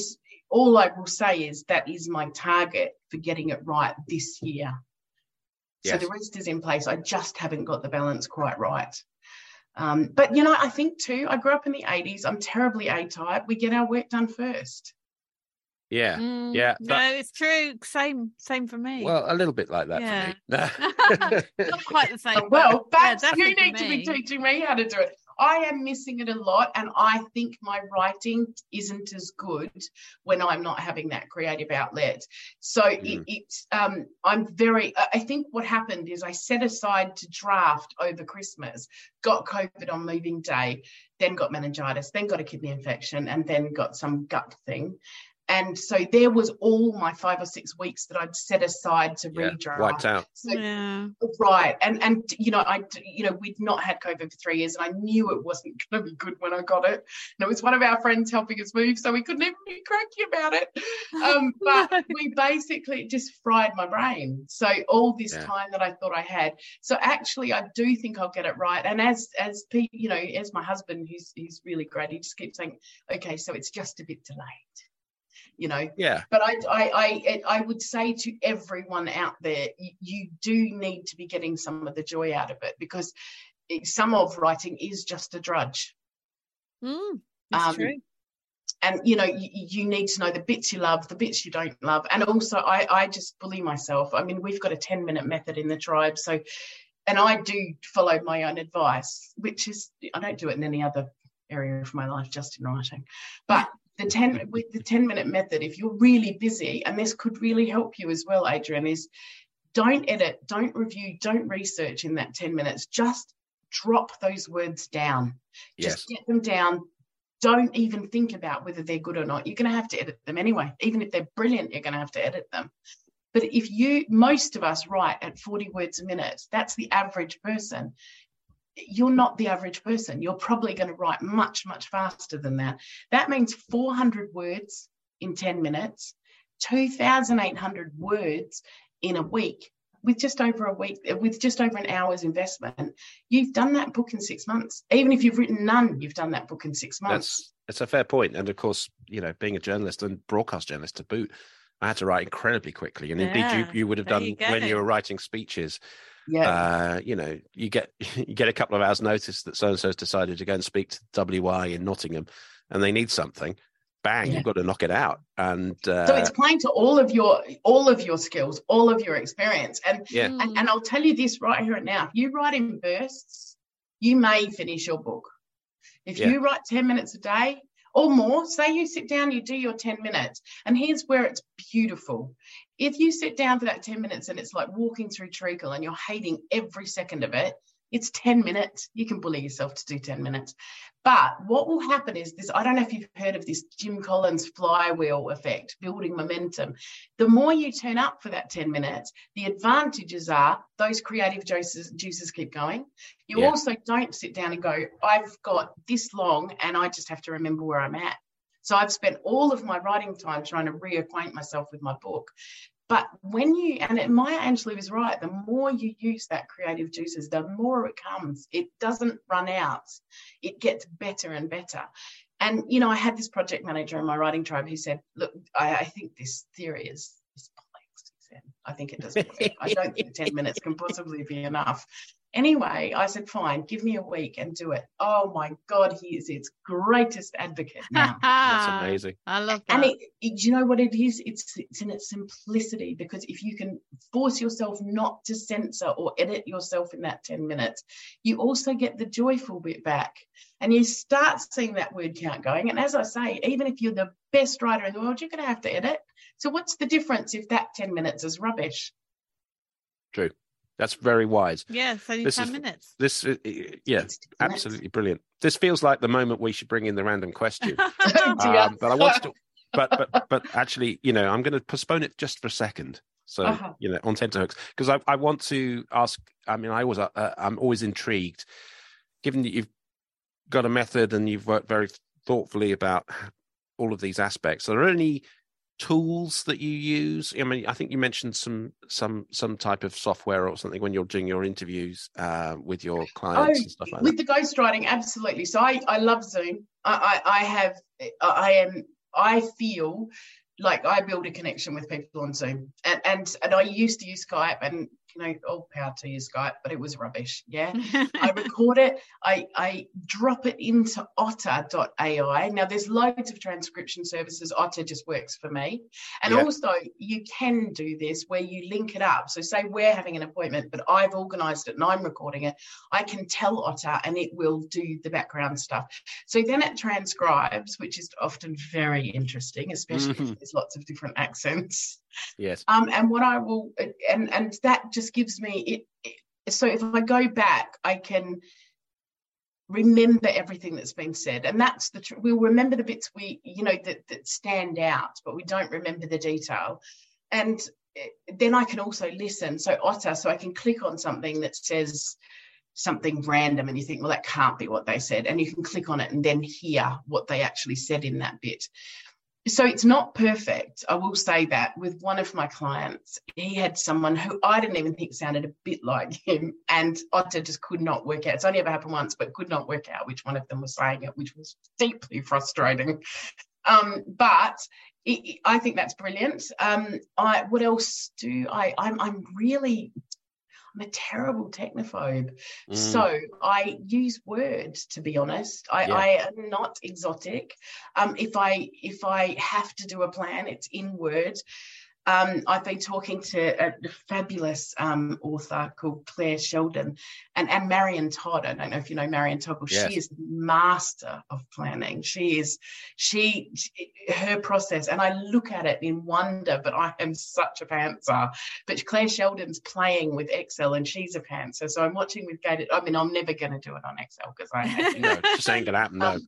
all I will say is that is my target for getting it right this year. Yes. So the rest is in place. I just haven't got the balance quite right. Um, but, you know, I think, too, I grew up in the eighties. I'm terribly A-type. We get our work done first. Yeah, mm, yeah. That, no, it's true. Same same for me. Well, a little bit like that yeah. for me. No. Not quite the same. Well, Babs, yeah, you need to be teaching me how to do it. I am missing it a lot, and I think my writing isn't as good when I'm not having that creative outlet. So mm. it, it's, um, I'm very, I think what happened is I set aside to draft over Christmas, got COVID on moving day, then got meningitis, then got a kidney infection, and then got some gut thing. And so there was all my five or six weeks that I'd set aside to yeah, redraft. Wiped out. So, yeah. Right. And, and you know, I, you know, we'd not had COVID for three years and I knew it wasn't going to be good when I got it. And it was one of our friends helping us move, so we couldn't even be cranky about it. Um, but no. we basically just fried my brain. So all this yeah. time that I thought I had. So actually, I do think I'll get it right. And as, as Pete, you know, as my husband, who's, who's really great, he just keeps saying, okay, so it's just a bit delayed. You know, yeah. But I, I, I, I would say to everyone out there, you, you do need to be getting some of the joy out of it because it, some of writing is just a drudge. Mm, that's um, true. And you know, you, you need to know the bits you love, the bits you don't love, and also I, I just bully myself. I mean, we've got a ten-minute method in the tribe, so, and I do follow my own advice, which is I don't do it in any other area of my life, just in writing, but. The ten with the ten minute method, if you're really busy, and this could really help you as well, Adrian, is don't edit, don't review, don't research in that ten minutes. Just drop those words down. Yes. Just get them down. Don't even think about whether they're good or not. You're going to have to edit them anyway. Even if they're brilliant, you're going to have to edit them. But if you, most of us write at forty words a minute, that's the average person. You're not the average person. You're probably going to write much, much faster than that. That means four hundred words in ten minutes, two thousand eight hundred words in a week with just over a week, with just over an hour's investment. You've done that book in six months. Even if you've written none, you've done that book in six months. That's, that's a fair point. And of course, you know, being a journalist and broadcast journalist to boot, I had to write incredibly quickly. And yeah, indeed, you, you would have done you when you were writing speeches. Yeah, uh, you know, you get you get a couple of hours notice that so and so's decided to go and speak to W I in Nottingham, and they need something, bang, yeah. you've got to knock it out. And uh, so it's applying to all of your all of your skills, all of your experience. And, yeah. and and I'll tell you this right here and now: if you write in bursts, you may finish your book. If yeah. you write ten minutes a day or more, say you sit down, you do your ten minutes, and here's where it's beautiful. If you sit down for that ten minutes and it's like walking through treacle and you're hating every second of it, it's ten minutes. You can bully yourself to do ten minutes. But what will happen is this, I don't know if you've heard of this Jim Collins flywheel effect, building momentum. The more you turn up for that ten minutes, the advantages are those creative juices, juices keep going. You yeah. also don't sit down and go, I've got this long and I just have to remember where I'm at. So I've spent all of my writing time trying to reacquaint myself with my book. But when you, and Maya Angelou is right, the more you use that creative juices, the more it comes. It doesn't run out. It gets better and better. And, you know, I had this project manager in my writing tribe who said, look, I, I think this theory is, is complex. I think it doesn't work. I don't think ten minutes can possibly be enough. Anyway, I said, fine, give me a week and do it. Oh, my God, he is its greatest advocate now. That's amazing. I love that. And it, it, you know what it is? It's, it's in its simplicity, because if you can force yourself not to censor or edit yourself in that ten minutes, you also get the joyful bit back. And you start seeing that word count going. And as I say, even if you're the best writer in the world, you're going to have to edit. So what's the difference if that ten minutes is rubbish? True. That's very wise. Yes, yeah, only this ten is, minutes. This, uh, yeah, absolutely brilliant. This feels like the moment we should bring in the random question. um, but I want to, but but but actually, you know, I'm going to postpone it just for a second. So uh-huh. you know, on tenterhooks, because I, I want to ask. I mean, I always uh, I'm always intrigued, given that you've got a method and you've worked very thoughtfully about all of these aspects. Are there any tools that you use? I mean, I think you mentioned some some some type of software or something when you're doing your interviews uh, with your clients oh, and stuff like with that. With the ghostwriting, absolutely. So I, I love Zoom. I, I I have I am I feel like I build a connection with people on Zoom, and and, and I used to use Skype, and you know, all power to use Skype, but it was rubbish. Yeah, I record it, I I drop it into otter dot A I. Now there's loads of transcription services. Otter just works for me. And yeah. also you can do this where you link it up. So say we're having an appointment, but I've organised it and I'm recording it. I can tell Otter and it will do the background stuff. So then it transcribes, which is often very interesting, especially mm-hmm. if there's lots of different accents. Yes. Um, and what I will, and and that just gives me it, it. So if I go back, I can remember everything that's been said, and that's the. Tr- we'll remember the bits we, you know, that that stand out, but we don't remember the detail. And then I can also listen. So Otter, so I can click on something that says something random, and you think, well, that can't be what they said, and you can click on it and then hear what they actually said in that bit. So it's not perfect. I will say that with one of my clients, he had someone who I didn't even think sounded a bit like him, and Otter just could not work out. It's only ever happened once, but could not work out which one of them was saying it, which was deeply frustrating. Um, but it, it, I think that's brilliant. Um, I, what else do I, I'm, I'm really... I'm a terrible technophobe. Mm. So I use Word, to be honest. I, yeah. I am not exotic. Um, if I if I have to do a plan, it's in Word. Um, I've been talking to a fabulous um, author called Claire Sheldon and, and Marion Todd. I don't know if you know Marion Todd, but yes. she is master of planning. She is, she, she, her process, and I look at it in wonder, but I am such a pantser. But Claire Sheldon's playing with Excel and she's a pantser. So I'm watching with gated, I mean, I'm never going to do it on Excel because I hate it. No, it just ain't going to happen, no. Um,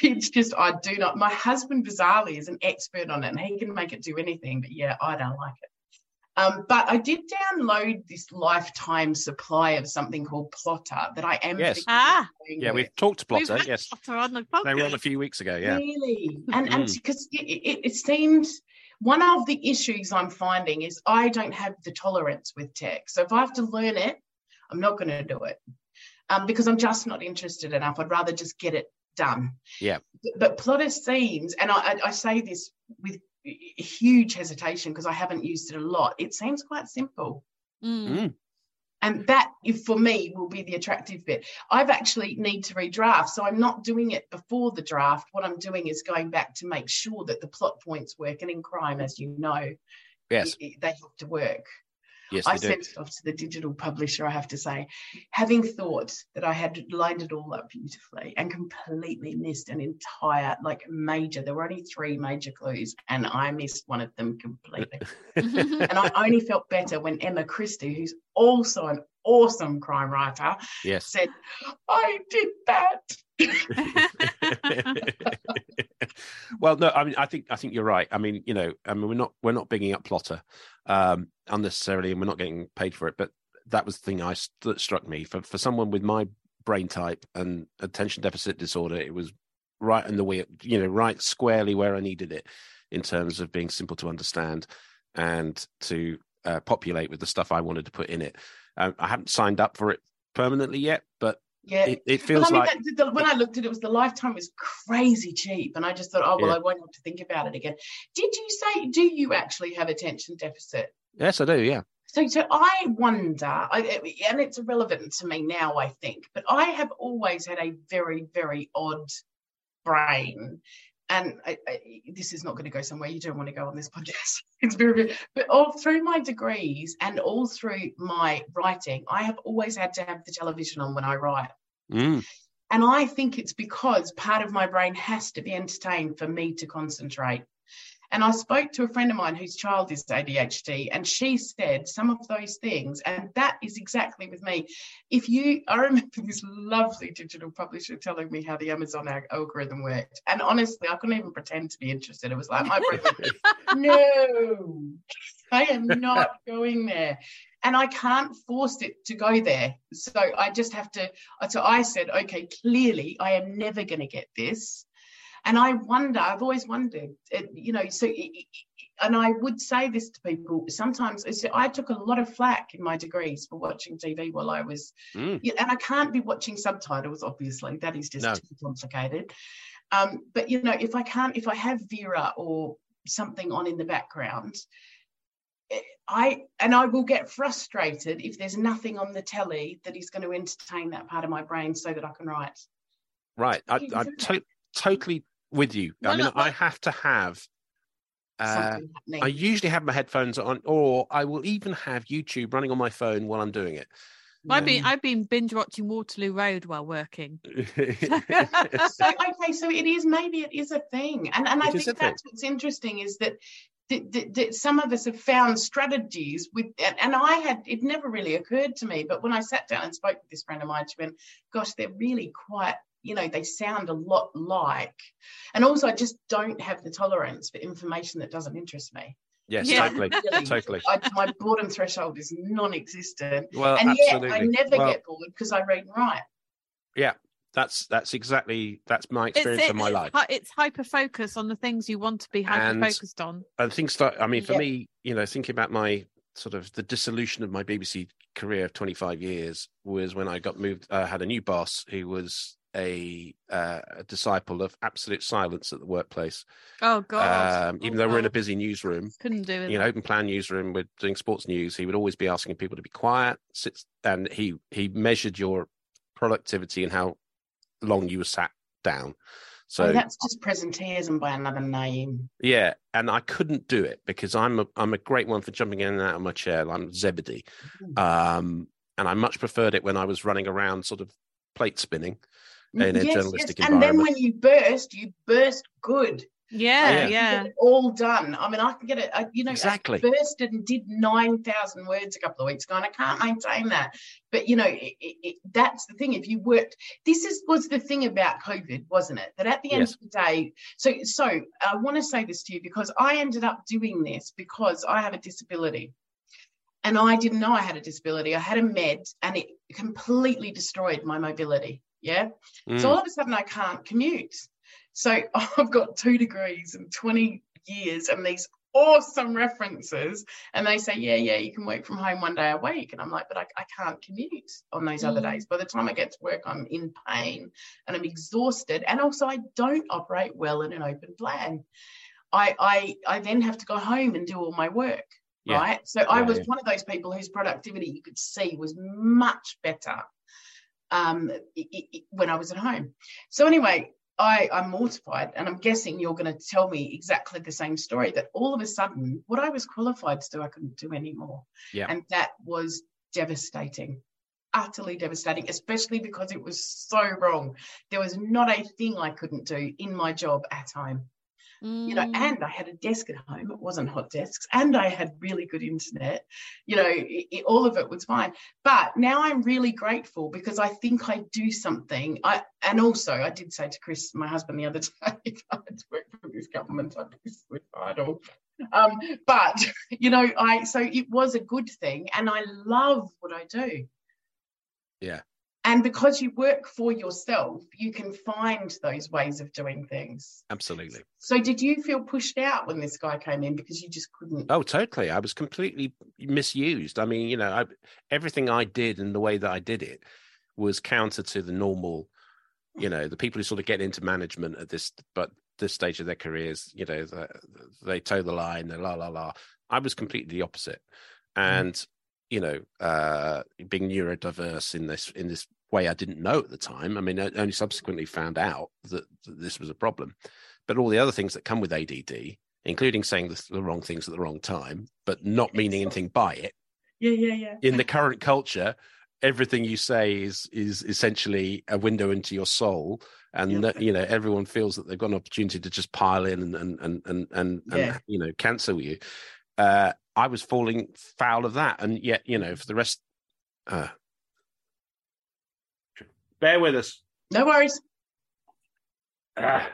It's just, I do not. My husband, bizarrely, is an expert on it and he can make it do anything. But yeah, I don't like it. Um, but I did download this lifetime supply of something called Plotter that I am. Yes. Ah. Yeah, we've talked to Plotter. We've yes. Plotter on the podcast. They were on a few weeks ago. Yeah. Really? And and because it, it, it seems. One of the issues I'm finding is I don't have the tolerance with tech. So if I have to learn it, I'm not going to do it um, because I'm just not interested enough. I'd rather just get it done. Yeah. But Plotter seems, and I, I say this with huge hesitation because I haven't used it a lot, it seems quite simple. Mm. And that, if for me, will be the attractive bit. I've actually need to redraft, so I'm not doing it before the draft. What I'm doing is going back to make sure that the plot points work. And in crime, as you know, yes, they have to work. Yes, I sent it off to the digital publisher, I have to say, having thought that I had lined it all up beautifully and completely missed an entire, like, major. There were only three major clues, and I missed one of them completely. And I only felt better when Emma Christie, who's also an awesome crime writer, yes, said, I did that. Well, no, I mean, I think I think you're right. I mean, you know, I mean, we're not we're not bigging up Plotter um, unnecessarily, and we're not getting paid for it. But that was the thing I that struck me for for someone with my brain type and attention deficit disorder. It was right in the way, you know, right squarely where I needed it in terms of being simple to understand and to uh, populate with the stuff I wanted to put in it. Um, I haven't signed up for it permanently yet, but. Yeah, it, it feels I mean, like that, the, when I looked at it, it was the lifetime was crazy cheap, and I just thought, oh well, yeah. I won't have to think about it again. Did you say? Do you actually have attention deficit? Yes, I do. Yeah. So, so I wonder, I, and it's irrelevant to me now, I think, but I have always had a very, very odd brain, and I, I, this is not going to go somewhere you don't want to go on this podcast. It's very, very, but all through my degrees and all through my writing, I have always had to have the television on when I write. Mm. And I think it's because part of my brain has to be entertained for me to concentrate. And I spoke to a friend of mine whose child is A D H D, and she said some of those things, and that is exactly with me. If you, I remember this lovely digital publisher telling me how the Amazon algorithm worked, and honestly, I couldn't even pretend to be interested. It was like my brain went, no, I am not going there. And I can't force it to go there. So I just have to, so I said, okay, clearly I am never going to get this. And I wonder, I've always wondered, you know, so, and I would say this to people sometimes, I took a lot of flack in my degrees for watching T V while I was, mm. and I can't be watching subtitles, obviously, that is just no. too complicated. Um, but, you know, if I can't, if I have Vera or something on in the background, I and I will get frustrated if there's nothing on the telly that is going to entertain that part of my brain so that I can write. Right. I, I'm to- totally with you. No, I mean, no, I have to have, uh, I usually have my headphones on, or I will even have YouTube running on my phone while I'm doing it. I've been I've been binge watching Waterloo Road while working. so, okay, so it is, maybe it is a thing. And and I think that's what's interesting is that The, the, the, some of us have found strategies with, and I had, it never really occurred to me, but when I sat down and spoke with this friend of mine, she went, gosh, they're really quite, you know, they sound a lot like, and also I just don't have the tolerance for information that doesn't interest me. Yes, yeah. totally, really, totally. I, my boredom threshold is non-existent. Well, and absolutely. Yet I never well, get bored because I read and write. Yeah. That's that's exactly that's my experience it's, it, of my life. It's hyper focus on the things you want to be hyper focused on. And things like, I mean, for yeah. me, you know, thinking about my sort of the dissolution of my B B C career of twenty-five years was when I got moved. I uh, had a new boss who was a, uh, a disciple of absolute silence at the workplace. Oh God! Um, oh, even though God. We're in a busy newsroom, couldn't do it. You know, open plan newsroom. We're doing sports news. He would always be asking people to be quiet. Sits and he he measured your productivity and how long you were sat down. So oh, that's just presenteeism by another name. Yeah, and I couldn't do it because I'm a I'm a great one for jumping in and out of my chair. I'm Zebedee, mm. um, and I much preferred it when I was running around, sort of plate spinning in yes, a journalistic yes. environment. And then when you burst, you burst good. Yeah, yeah, yeah. All done. I mean, I can get it. I, you know, exactly. I bursted and did nine thousand words a couple of weeks ago, and I can't maintain that. But you know, it, it, that's the thing. If you worked, this is was the thing about COVID, wasn't it? That at the end yes. of the day, so so I want to say this to you because I ended up doing this because I have a disability, and I didn't know I had a disability. I had a med, and it completely destroyed my mobility. Yeah, mm. So all of a sudden, I can't commute. So I've got two degrees and twenty years and these awesome references. And they say, yeah, yeah, you can work from home one day a week. And I'm like, but I, I can't commute on those mm. other days. By the time I get to work, I'm in pain and I'm exhausted. And also I don't operate well in an open plan. I I, I then have to go home and do all my work. yeah. right? So yeah, I was yeah. one of those people whose productivity you could see was much better um, it, it, when I was at home. So anyway, I, I'm mortified, and I'm guessing you're going to tell me exactly the same story, that all of a sudden what I was qualified to do, I couldn't do anymore. Yeah. And that was devastating, utterly devastating, especially because it was so wrong. There was not a thing I couldn't do in my job at home. Mm. You know, and I had a desk at home. It wasn't hot desks, and I had really good internet. You know, it, it, all of it was fine. But now I'm really grateful, because I think I do something. I and also I did say to Chris, my husband, the other day, if I had to work for this government, I'd be suicidal. Um, but you know, I so it was a good thing, and I love what I do. Yeah. And because you work for yourself, you can find those ways of doing things. Absolutely. So did you feel pushed out when this guy came in because you just couldn't? Oh, totally. I was completely misused. I mean, you know, I, everything I did and the way that I did it was counter to the normal, you know, the people who sort of get into management at this, but this stage of their careers, you know, the, they toe the line, la, la, la. I was completely the opposite. And, mm. you know, uh, being neurodiverse in this, in this, way I didn't know at the time. I mean, I only subsequently found out that, that this was a problem. But all the other things that come with A D D, including saying the, the wrong things at the wrong time, but not meaning anything by it. Yeah, yeah, yeah. In the current culture, everything you say is is essentially a window into your soul, and yeah. you know, everyone feels that they've got an opportunity to just pile in and and and and and, yeah. and you know, cancel you. Uh, I was falling foul of that, and yet, you know, for the rest. Uh, Bear with us. No worries. Ah,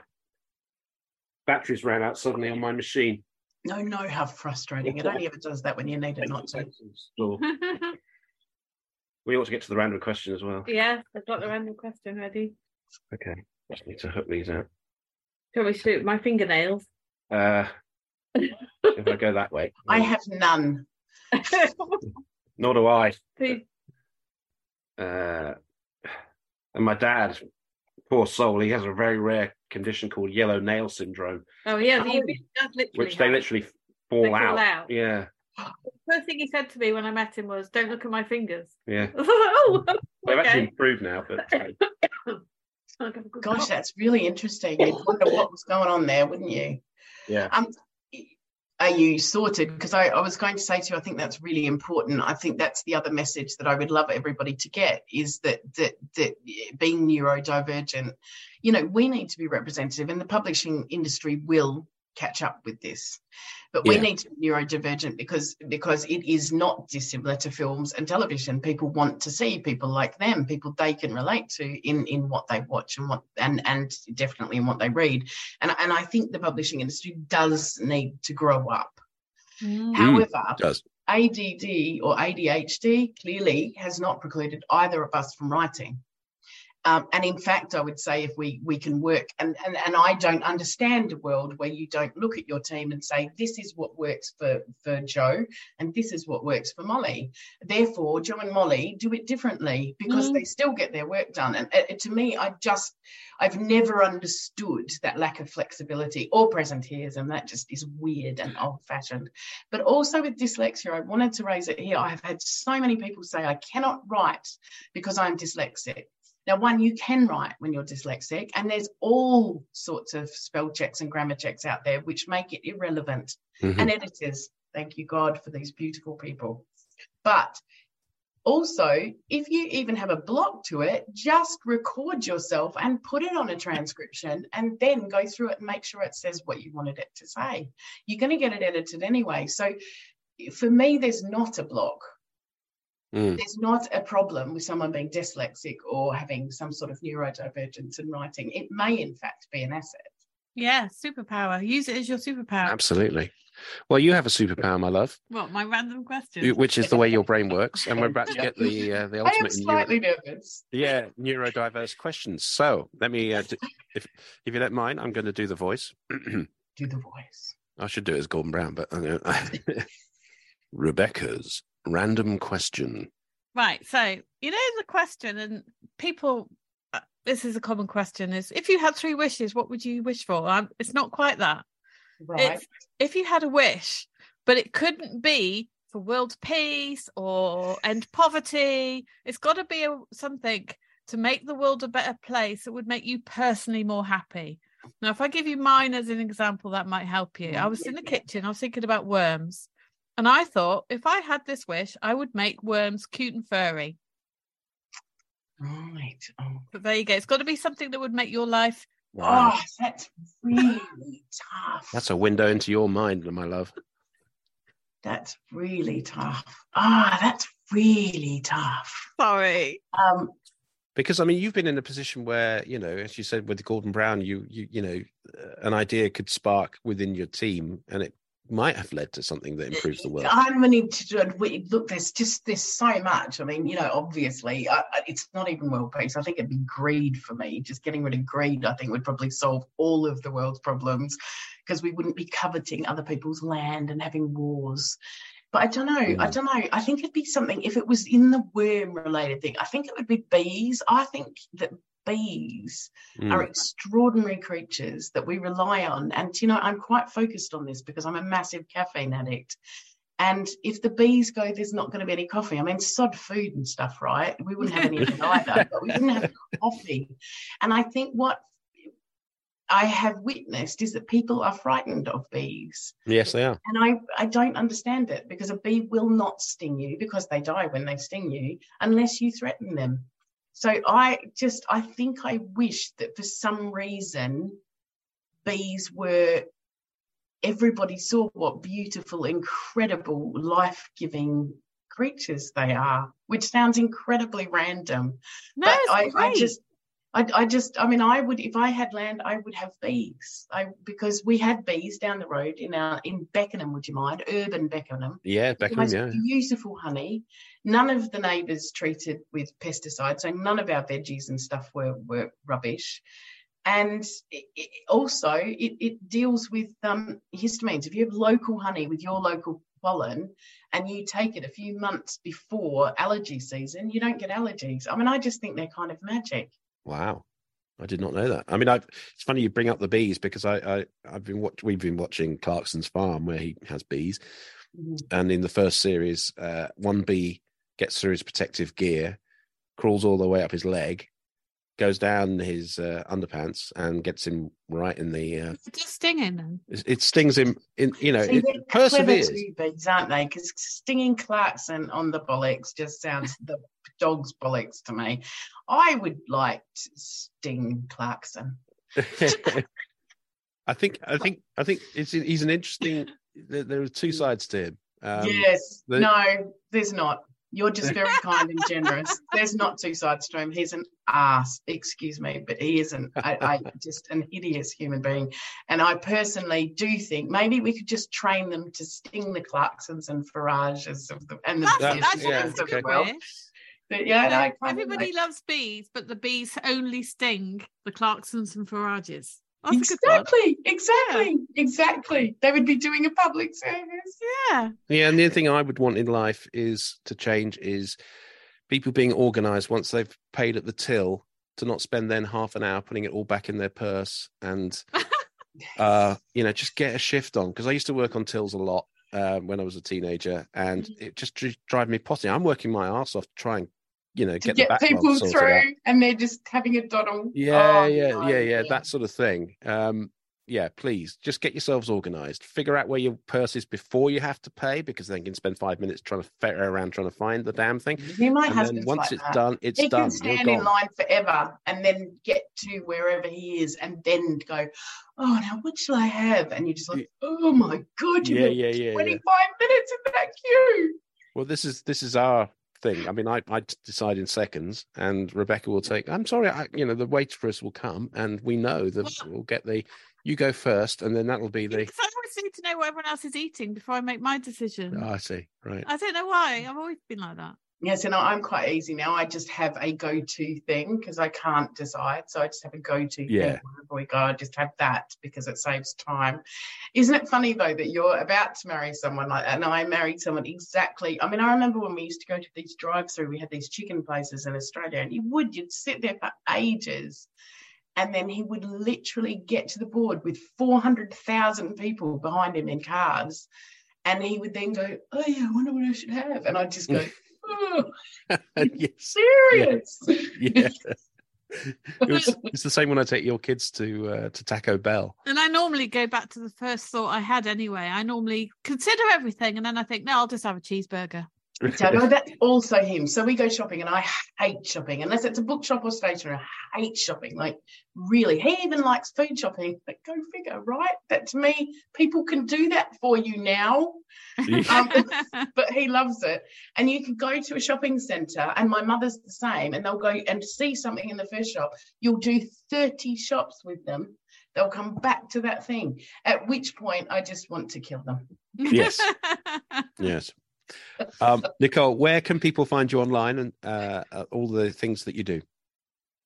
batteries ran out suddenly on my machine. No, no, how frustrating. It only ever does that when you need it not to. We ought to get to the random question as well. Yeah, I've got the random question ready. Okay, just need to hook these out. Can we shoot my fingernails? Uh, if I go that way. I have none. Nor do I. Please. Uh... And my dad, poor soul, he has a very rare condition called yellow nail syndrome. Oh, yeah, oh, which they literally fall, they fall out. out. Yeah. The first thing he said to me when I met him was, "Don't look at my fingers." Yeah. I was like, oh, okay. They've actually improved now, but. Gosh, that's really interesting. You'd wonder what was going on there, wouldn't you? Yeah. Um, are you sorted? Because I, I was going to say to you, I think that's really important. I think that's the other message that I would love everybody to get, is that that that being neurodivergent, you know, we need to be representative, and the publishing industry will catch up with this. But we yeah. need to be neurodivergent because because it is not dissimilar to films and television. People want to see people like them, people they can relate to in, in what they watch and what and and definitely in what they read. And and I think the publishing industry does need to grow up. Mm. However, it does. A D D or A D H D clearly has not precluded either of us from writing. Um, and in fact, I would say if we we can work, and, and, and I don't understand a world where you don't look at your team and say, this is what works for, for Joe and this is what works for Molly. Therefore, Joe and Molly do it differently because mm. they still get their work done. And uh, to me, I just, I've never understood that lack of flexibility or presenteeism. That just is weird and old-fashioned. But also with dyslexia, I wanted to raise it here. I have had so many people say, I cannot write because I'm dyslexic. Now, one, you can write when you're dyslexic, and there's all sorts of spell checks and grammar checks out there which make it irrelevant. Mm-hmm. And editors, thank you, God, for these beautiful people. But also, if you even have a block to it, just record yourself and put it on a transcription and then go through it and make sure it says what you wanted it to say. You're going to get it edited anyway. So for me, there's not a block. Mm. There's not a problem with someone being dyslexic or having some sort of neurodivergence in writing. It may, in fact, be an asset. Yeah, superpower. Use it as your superpower. Absolutely. Well, you have a superpower, my love. What, my random question? Which is the way your brain works. And we're about to get the uh, the ultimate. I am slightly neuro- nervous. Yeah, neurodiverse questions. So let me, uh, do, if if you don't mind, I'm going to do the voice. Do the voice. I should do it as Gordon Brown, but I'm gonna... Rebecca's random question. Right, so you know the question, and people, this is a common question, is if you had three wishes, what would you wish for? Um, it's not quite that. Right. It's, if you had a wish, but it couldn't be for world peace or end poverty. It's got to be a, something to make the world a better place that would make you personally more happy. Now, if I give you mine as an example, that might help you. I was in the kitchen, I was thinking about worms, and I thought if I had this wish, I would make worms cute and furry. Right. Oh. But there you go. It's got to be something that would make your life. Wow. Oh, that's really tough. That's a window into your mind, my love. That's really tough. Ah, oh, that's really tough. Sorry. Um, because I mean, you've been in a position where, you know, as you said with Gordon Brown, you you you know, an idea could spark within your team, and it might have led to something that improves the world. I'm willing to look. There's just there's so much. I mean, you know, obviously, I, it's not even world peace. I think it'd be greed for me. Just getting rid of greed, I think, would probably solve all of the world's problems, because we wouldn't be coveting other people's land and having wars. But I don't know. Mm. I don't know. I think it'd be something, if it was in the worm-related thing, I think it would be bees. I think that bees mm. are extraordinary creatures that we rely on. And, you know, I'm quite focused on this because I'm a massive caffeine addict. And if the bees go, there's not going to be any coffee. I mean, sod food and stuff, right? We wouldn't have anything either, but we wouldn't have coffee. And I think what I have witnessed is that people are frightened of bees. Yes, they are. And I, I don't understand it, because a bee will not sting you, because they die when they sting you, unless you threaten them. So I just, I think I wish that for some reason bees were, everybody saw what beautiful, incredible, life-giving creatures they are, which sounds incredibly random. No, but I, I just... I, I just, I mean, I would, if I had land, I would have bees. I because we had bees down the road in our in Beckenham, would you mind? Urban Beckenham. Yeah, Beckenham, yeah. Beautiful honey. None of the neighbours treated with pesticides, so none of our veggies and stuff were, were rubbish. And it, it also, it, it deals with um, histamines. If you have local honey with your local pollen and you take it a few months before allergy season, you don't get allergies. I mean, I just think they're kind of magic. Wow, I did not know that. I mean, I've, it's funny you bring up the bees, because I, I, I've been watch, we've been watching Clarkson's Farm, where he has bees, mm-hmm. and in the first series, uh, one bee gets through his protective gear, crawls all the way up his leg, goes down his uh, underpants, and gets him right in the. Uh, it's just stinging them. It, it stings him in, you know. See, it perseveres, bees, aren't they? Because stinging Clarkson on the bollocks just sounds the. Dog's bollocks to me. I would like to sting Clarkson. I think, I think, I think it's he's an interesting. There, there are two sides to him. Um, yes, the, no, there's not. You're just very kind and generous. There's not two sides to him. He's an ass, excuse me, but he is an, I, I, just an hideous human being. And I personally do think maybe we could just train them to sting the Clarksons and Farages of the and the, that, that's, yeah, of okay. the world. But yeah, no, I everybody like... loves bees, but the bees only sting the Clarksons and Farages. Exactly, exactly, yeah. exactly. They would be doing a public service. Yeah. Yeah, and the other thing I would want in life is to change is people being organised once they've paid at the till to not spend then half an hour putting it all back in their purse and, uh, you know, just get a shift on. Because I used to work on tills a lot. Um, when I was a teenager, and it just dri- drive me potty. I'm working my arse off to try and, you know, get, to get the people through, and they're just having a doddle. Yeah, oh, yeah, no, yeah, yeah, that sort of thing. Um, yeah, please just get yourselves organised. Figure out where your purse is before you have to pay, because then you can spend five minutes trying to ferret around trying to find the damn thing. You might have to. Once like it's that. done, it's he done. He can stand in line forever, and then get to wherever he is, and then go. Oh, now what shall I have? And you're just like, oh my god, you yeah, yeah, yeah, twenty-five yeah. minutes in that queue. Well, this is this is our thing. I mean, I, I decide in seconds, and Rebecca will take. I'm sorry, I, you know, the waitress will come, and we know that well, we'll get the. You go first, and then that'll be the. Because I always need to know what everyone else is eating before I make my decision. Oh, I see. Right. I don't know why. I've always been like that. Yes, and I'm quite easy now. I just have a go-to thing because I can't decide. So I just have a go-to yeah. thing wherever we go. I just have that because it saves time. Isn't it funny, though, that you're about to marry someone like that? And I married someone exactly. I mean, I remember when we used to go to these drive-through, we had these chicken places in Australia, and you would, you'd sit there for ages. And then he would literally get to the board with four hundred thousand people behind him in cars. And he would then go, oh, yeah, I wonder what I should have. And I'd just go, oh, are you serious? Yeah. Yeah. It was, it's the same when I take your kids to uh, to Taco Bell. And I normally go back to the first thought I had anyway. I normally consider everything and then I think, no, I'll just have a cheeseburger. So, no, that's also him. So we go shopping and I hate shopping. Unless it's a bookshop or stationery, I hate shopping. Like, really. He even likes food shopping. But go figure, right? That to me, people can do that for you now. um, but he loves it. And you can go to a shopping centre, and my mother's the same, and they'll go and see something in the first shop. You'll do thirty shops with them. They'll come back to that thing, at which point I just want to kill them. Yes. Yes. um Nicole, where can people find you online and uh, uh, all the things that you do?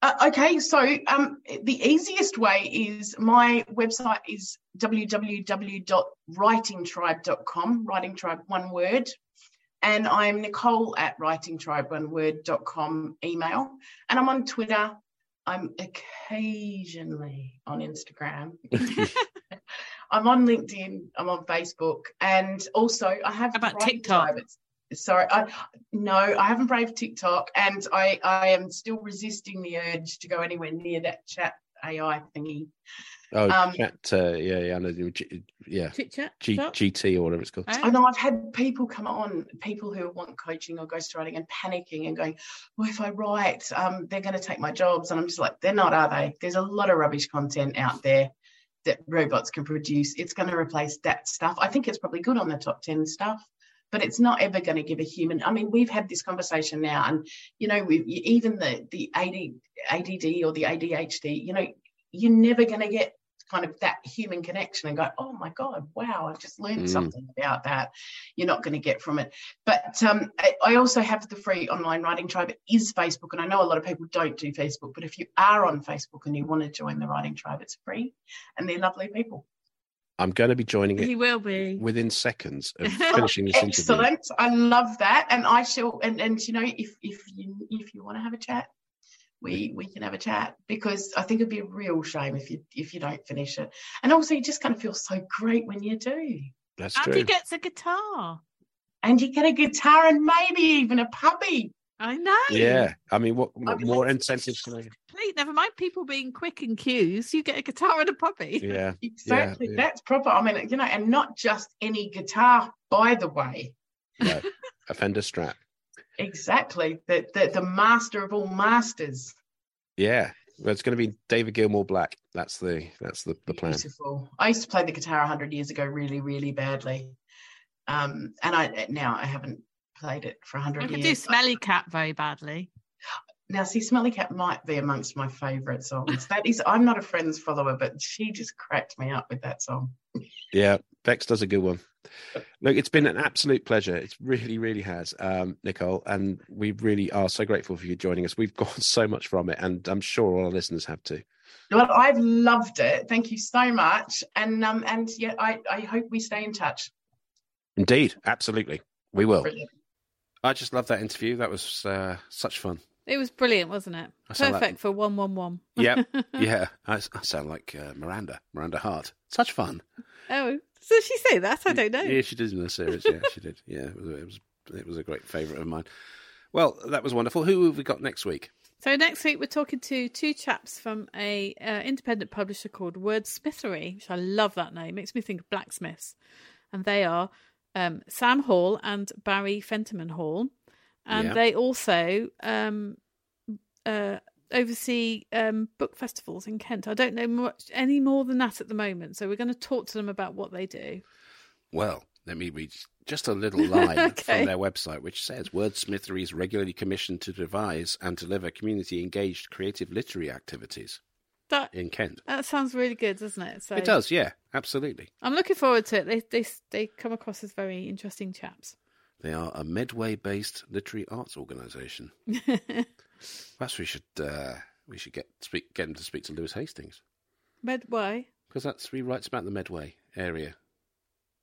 Uh, okay, so um, the easiest way is my website is w w w dot writing tribe dot com, Writing Tribe, one word. And I'm Nicole at writing tribe one word dot com email. And I'm on Twitter. I'm occasionally on Instagram. I'm on LinkedIn, I'm on Facebook, and also I have... How about TikTok? Sorry, I, no, I haven't braved TikTok, and I, I am still resisting the urge to go anywhere near that chat A I thingy. Oh, um, chat, uh, yeah, yeah, I know, yeah. Chit-chat? G- GT or whatever it's called. I know, I've had people come on, people who want coaching or ghostwriting and panicking and going, well, if I write, um, they're going to take my jobs, and I'm just like, they're not, are they? There's a lot of rubbish content out there that robots can produce. It's going to replace that stuff. I think it's probably good on the top ten stuff, but it's not ever going to give a human. I mean, we've had this conversation now, and you know, we've, even the the A D, A D D or the A D H D, you know, you're never going to get kind of that human connection and go, oh my God, wow, I've just learned mm. something about that. You're not going to get from it. But um, I, I also have the free online Writing Tribe. It is Facebook, and I know a lot of people don't do Facebook, but if you are on Facebook and you want to join the Writing Tribe, it's free, and they're lovely people. I'm going to be joining it. He will be within seconds of finishing this interview. Excellent. I love that. And I shall, and, and you know, if if you if you want to have a chat, We we can have a chat, because I think it'd be a real shame if you if you don't finish it. And also, you just kind of feel so great when you do. That's true. And he gets a guitar. And you get a guitar and maybe even a puppy. I know. Yeah. I mean, what, what I mean, more incentives can I get? Please, never mind people being quick in queues. You get a guitar and a puppy. Yeah. Exactly. Yeah, yeah. That's proper. I mean, you know, and not just any guitar, by the way. No, a Fender Strat. Exactly, the, the the master of all masters. Yeah, well, it's going to be David Gilmour Black. That's the that's the, the plan. Beautiful. I used to play the guitar one hundred years ago, really, really badly, um, and I now I haven't played it for one hundred years. I could years. do Smelly Cat very badly. Now, see, Smelly Cat might be amongst my favourite songs. That is, I'm not a Friends follower, but she just cracked me up with that song. Yeah, Bex does a good one. Look, it's been an absolute pleasure. It really, really has, um, Nicole, and we really are so grateful for you joining us. We've got so much from it, and I'm sure all our listeners have too. Well, I've loved it. Thank you so much, and um, and yeah, I, I hope we stay in touch. Indeed, absolutely, we will. Brilliant. I just love that interview. That was uh, such fun. It was brilliant, wasn't it? Perfect for one one one. Yeah, yeah. I, I sound like uh, Miranda, Miranda Hart. Such fun. Oh. Did she say that? I don't know. Yeah, she did in the series. Yeah, she did. Yeah, it was, it was it was a great favourite of mine. Well, that was wonderful. Who have we got next week? So next week we're talking to two chaps from a uh, independent publisher called Wordsmithery, which I love that name. It makes me think of blacksmiths. And they are um, Sam Hall and Barry Fentiman Hall. And yeah. they also um, uh, oversee um, book festivals in Kent. I don't know much any more than that at the moment, so we're going to talk to them about what they do. Well, let me read just a little line okay. from their website, which says, Wordsmithery is regularly commissioned to devise and deliver community-engaged creative literary activities that, in Kent. That sounds really good, doesn't it? So, it does, yeah, absolutely. I'm looking forward to it. They, they, they come across as very interesting chaps. They are a Medway-based literary arts organisation. Perhaps we should uh, we should get speak, get him to speak to Lewis Hastings. Medway? Because that's he writes about the Medway area.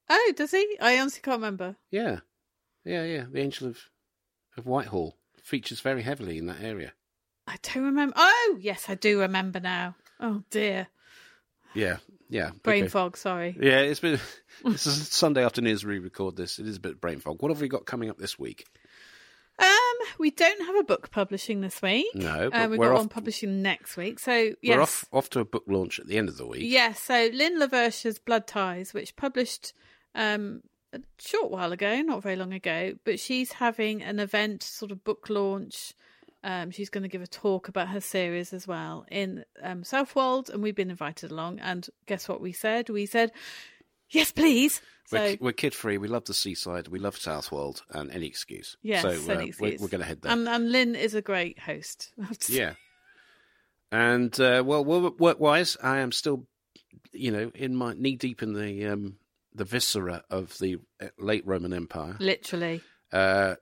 Oh, does he? I honestly can't remember. Yeah, yeah, yeah. The Angel of of Whitehall features very heavily in that area. I don't remember. Oh, yes, I do remember now. Oh dear. Yeah, yeah. Brain okay. fog, sorry. Yeah, it's been. This is Sunday afternoon as we record this. It is a bit of brain fog. What have we got coming up this week? Um, we don't have a book publishing this week. No, but uh, we've we're got off, one publishing next week. So yes. we're off off to a book launch at the end of the week. Yes. Yeah, so Lynn LaVerche's Blood Ties, which published um a short while ago, not very long ago, but she's having an event, sort of book launch. Um, she's going to give a talk about her series as well in um, Southwold, and we've been invited along. And guess what we said? We said, yes, please. So, we're, we're kid-free. We love the seaside. We love Southwold, and any excuse. Yes, so, uh, any excuse. We're, we're going to head there. And, and Lynn is a great host. I have to yeah. Say. And, uh, well, work-wise, I am still, you know, in my knee-deep in the um, the viscera of the late Roman Empire. Literally. Uh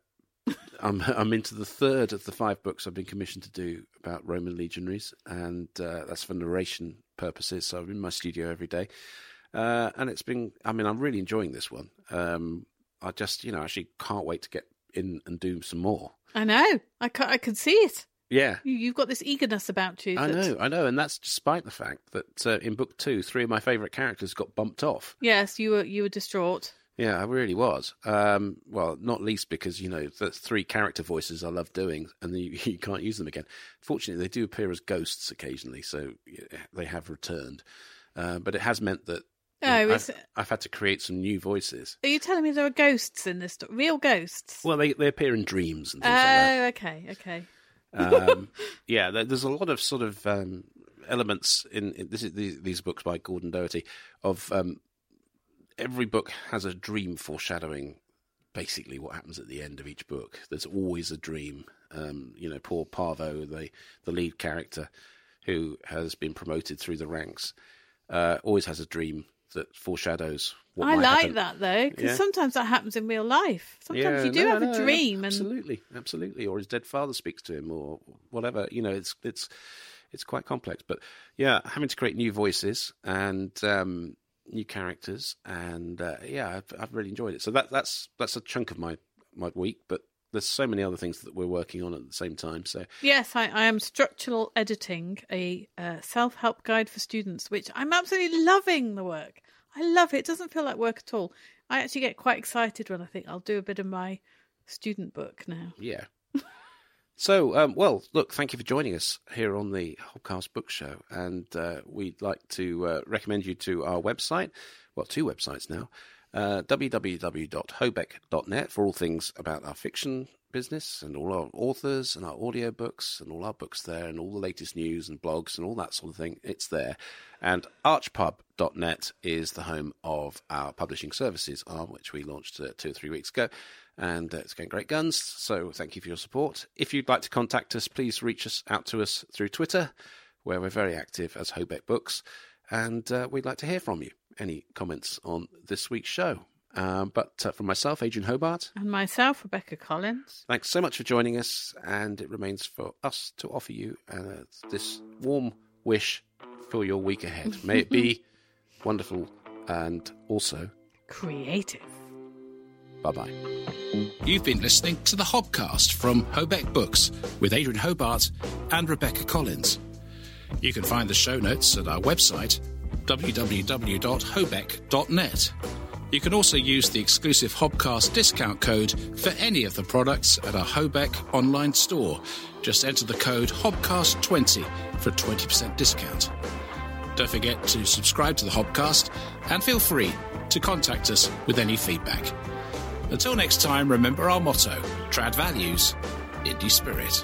I'm I'm into the third of the five books I've been commissioned to do about Roman legionaries, and uh, that's for narration purposes. So I'm in my studio every day, uh, and it's been. I mean, I'm really enjoying this one. Um, I just, you know, actually can't wait to get in and do some more. I know. I can I can see it. Yeah, you've got this eagerness about you. That... I know, I know, and that's despite the fact that uh, in book two, three of my favourite characters got bumped off. Yes, you were you were distraught. Yeah, I really was. Um, well, not least because, you know, the three character voices I love doing, and you, you can't use them again. Fortunately, they do appear as ghosts occasionally, so they have returned. Uh, but it has meant that oh, you know, I've, I've had to create some new voices. Are you telling me there are ghosts in this story? Real ghosts? Well, they, they appear in dreams and things oh, like that. Oh, okay, okay. um, yeah, there's a lot of sort of um, elements in, in this, these, these books by Gordon Doherty of... Um, every book has a dream foreshadowing, basically what happens at the end of each book. There's always a dream. Um, you know, poor Parvo, the, the lead character who has been promoted through the ranks, uh, always has a dream that foreshadows what I might like happen. That, though, because yeah. sometimes that happens in real life. Sometimes yeah, you do no, have no, a dream. No, absolutely, and... absolutely. Or his dead father speaks to him or whatever. You know, it's it's it's quite complex. But, yeah, having to create new voices and... Um, new characters, and uh, yeah, I've, I've really enjoyed it. So that that's that's a chunk of my, my week, but there's so many other things that we're working on at the same time. So yes, I, I am structural editing a uh, self-help guide for students, which I'm absolutely loving the work. I love it. It doesn't feel like work at all. I actually get quite excited when I think I'll do a bit of my student book now. Yeah. So, um, well, look, thank you for joining us here on the Hobcast Book Show. And uh, we'd like to uh, recommend you to our website, well, two websites now, uh, w w w dot hobeck dot net for all things about our fiction business and all our authors and our audiobooks and all our books there and all the latest news and blogs and all that sort of thing. It's there. And archpub dot net is the home of our publishing services arm, which we launched uh, two or three weeks ago. And it's going great guns, so thank you for your support. If you'd like to contact us, please reach us out to us through Twitter, where we're very active as Hobeck Books, and uh, we'd like to hear from you. Any comments on this week's show? Um, but uh, from myself, Adrian Hobart. And myself, Rebecca Collins. Thanks so much for joining us, and it remains for us to offer you uh, this warm wish for your week ahead. May it be wonderful and also... creative. Bye-bye. You've been listening to the Hobcast from Hobeck Books with Adrian Hobart and Rebecca Collins. You can find the show notes at our website, w w w dot hobeck dot net. You can also use the exclusive Hobcast discount code for any of the products at our Hobeck online store. Just enter the code Hobcast twenty for a twenty percent discount. Don't forget to subscribe to the Hobcast and feel free to contact us with any feedback. Until next time, remember our motto, Trad Values, Indie Spirit.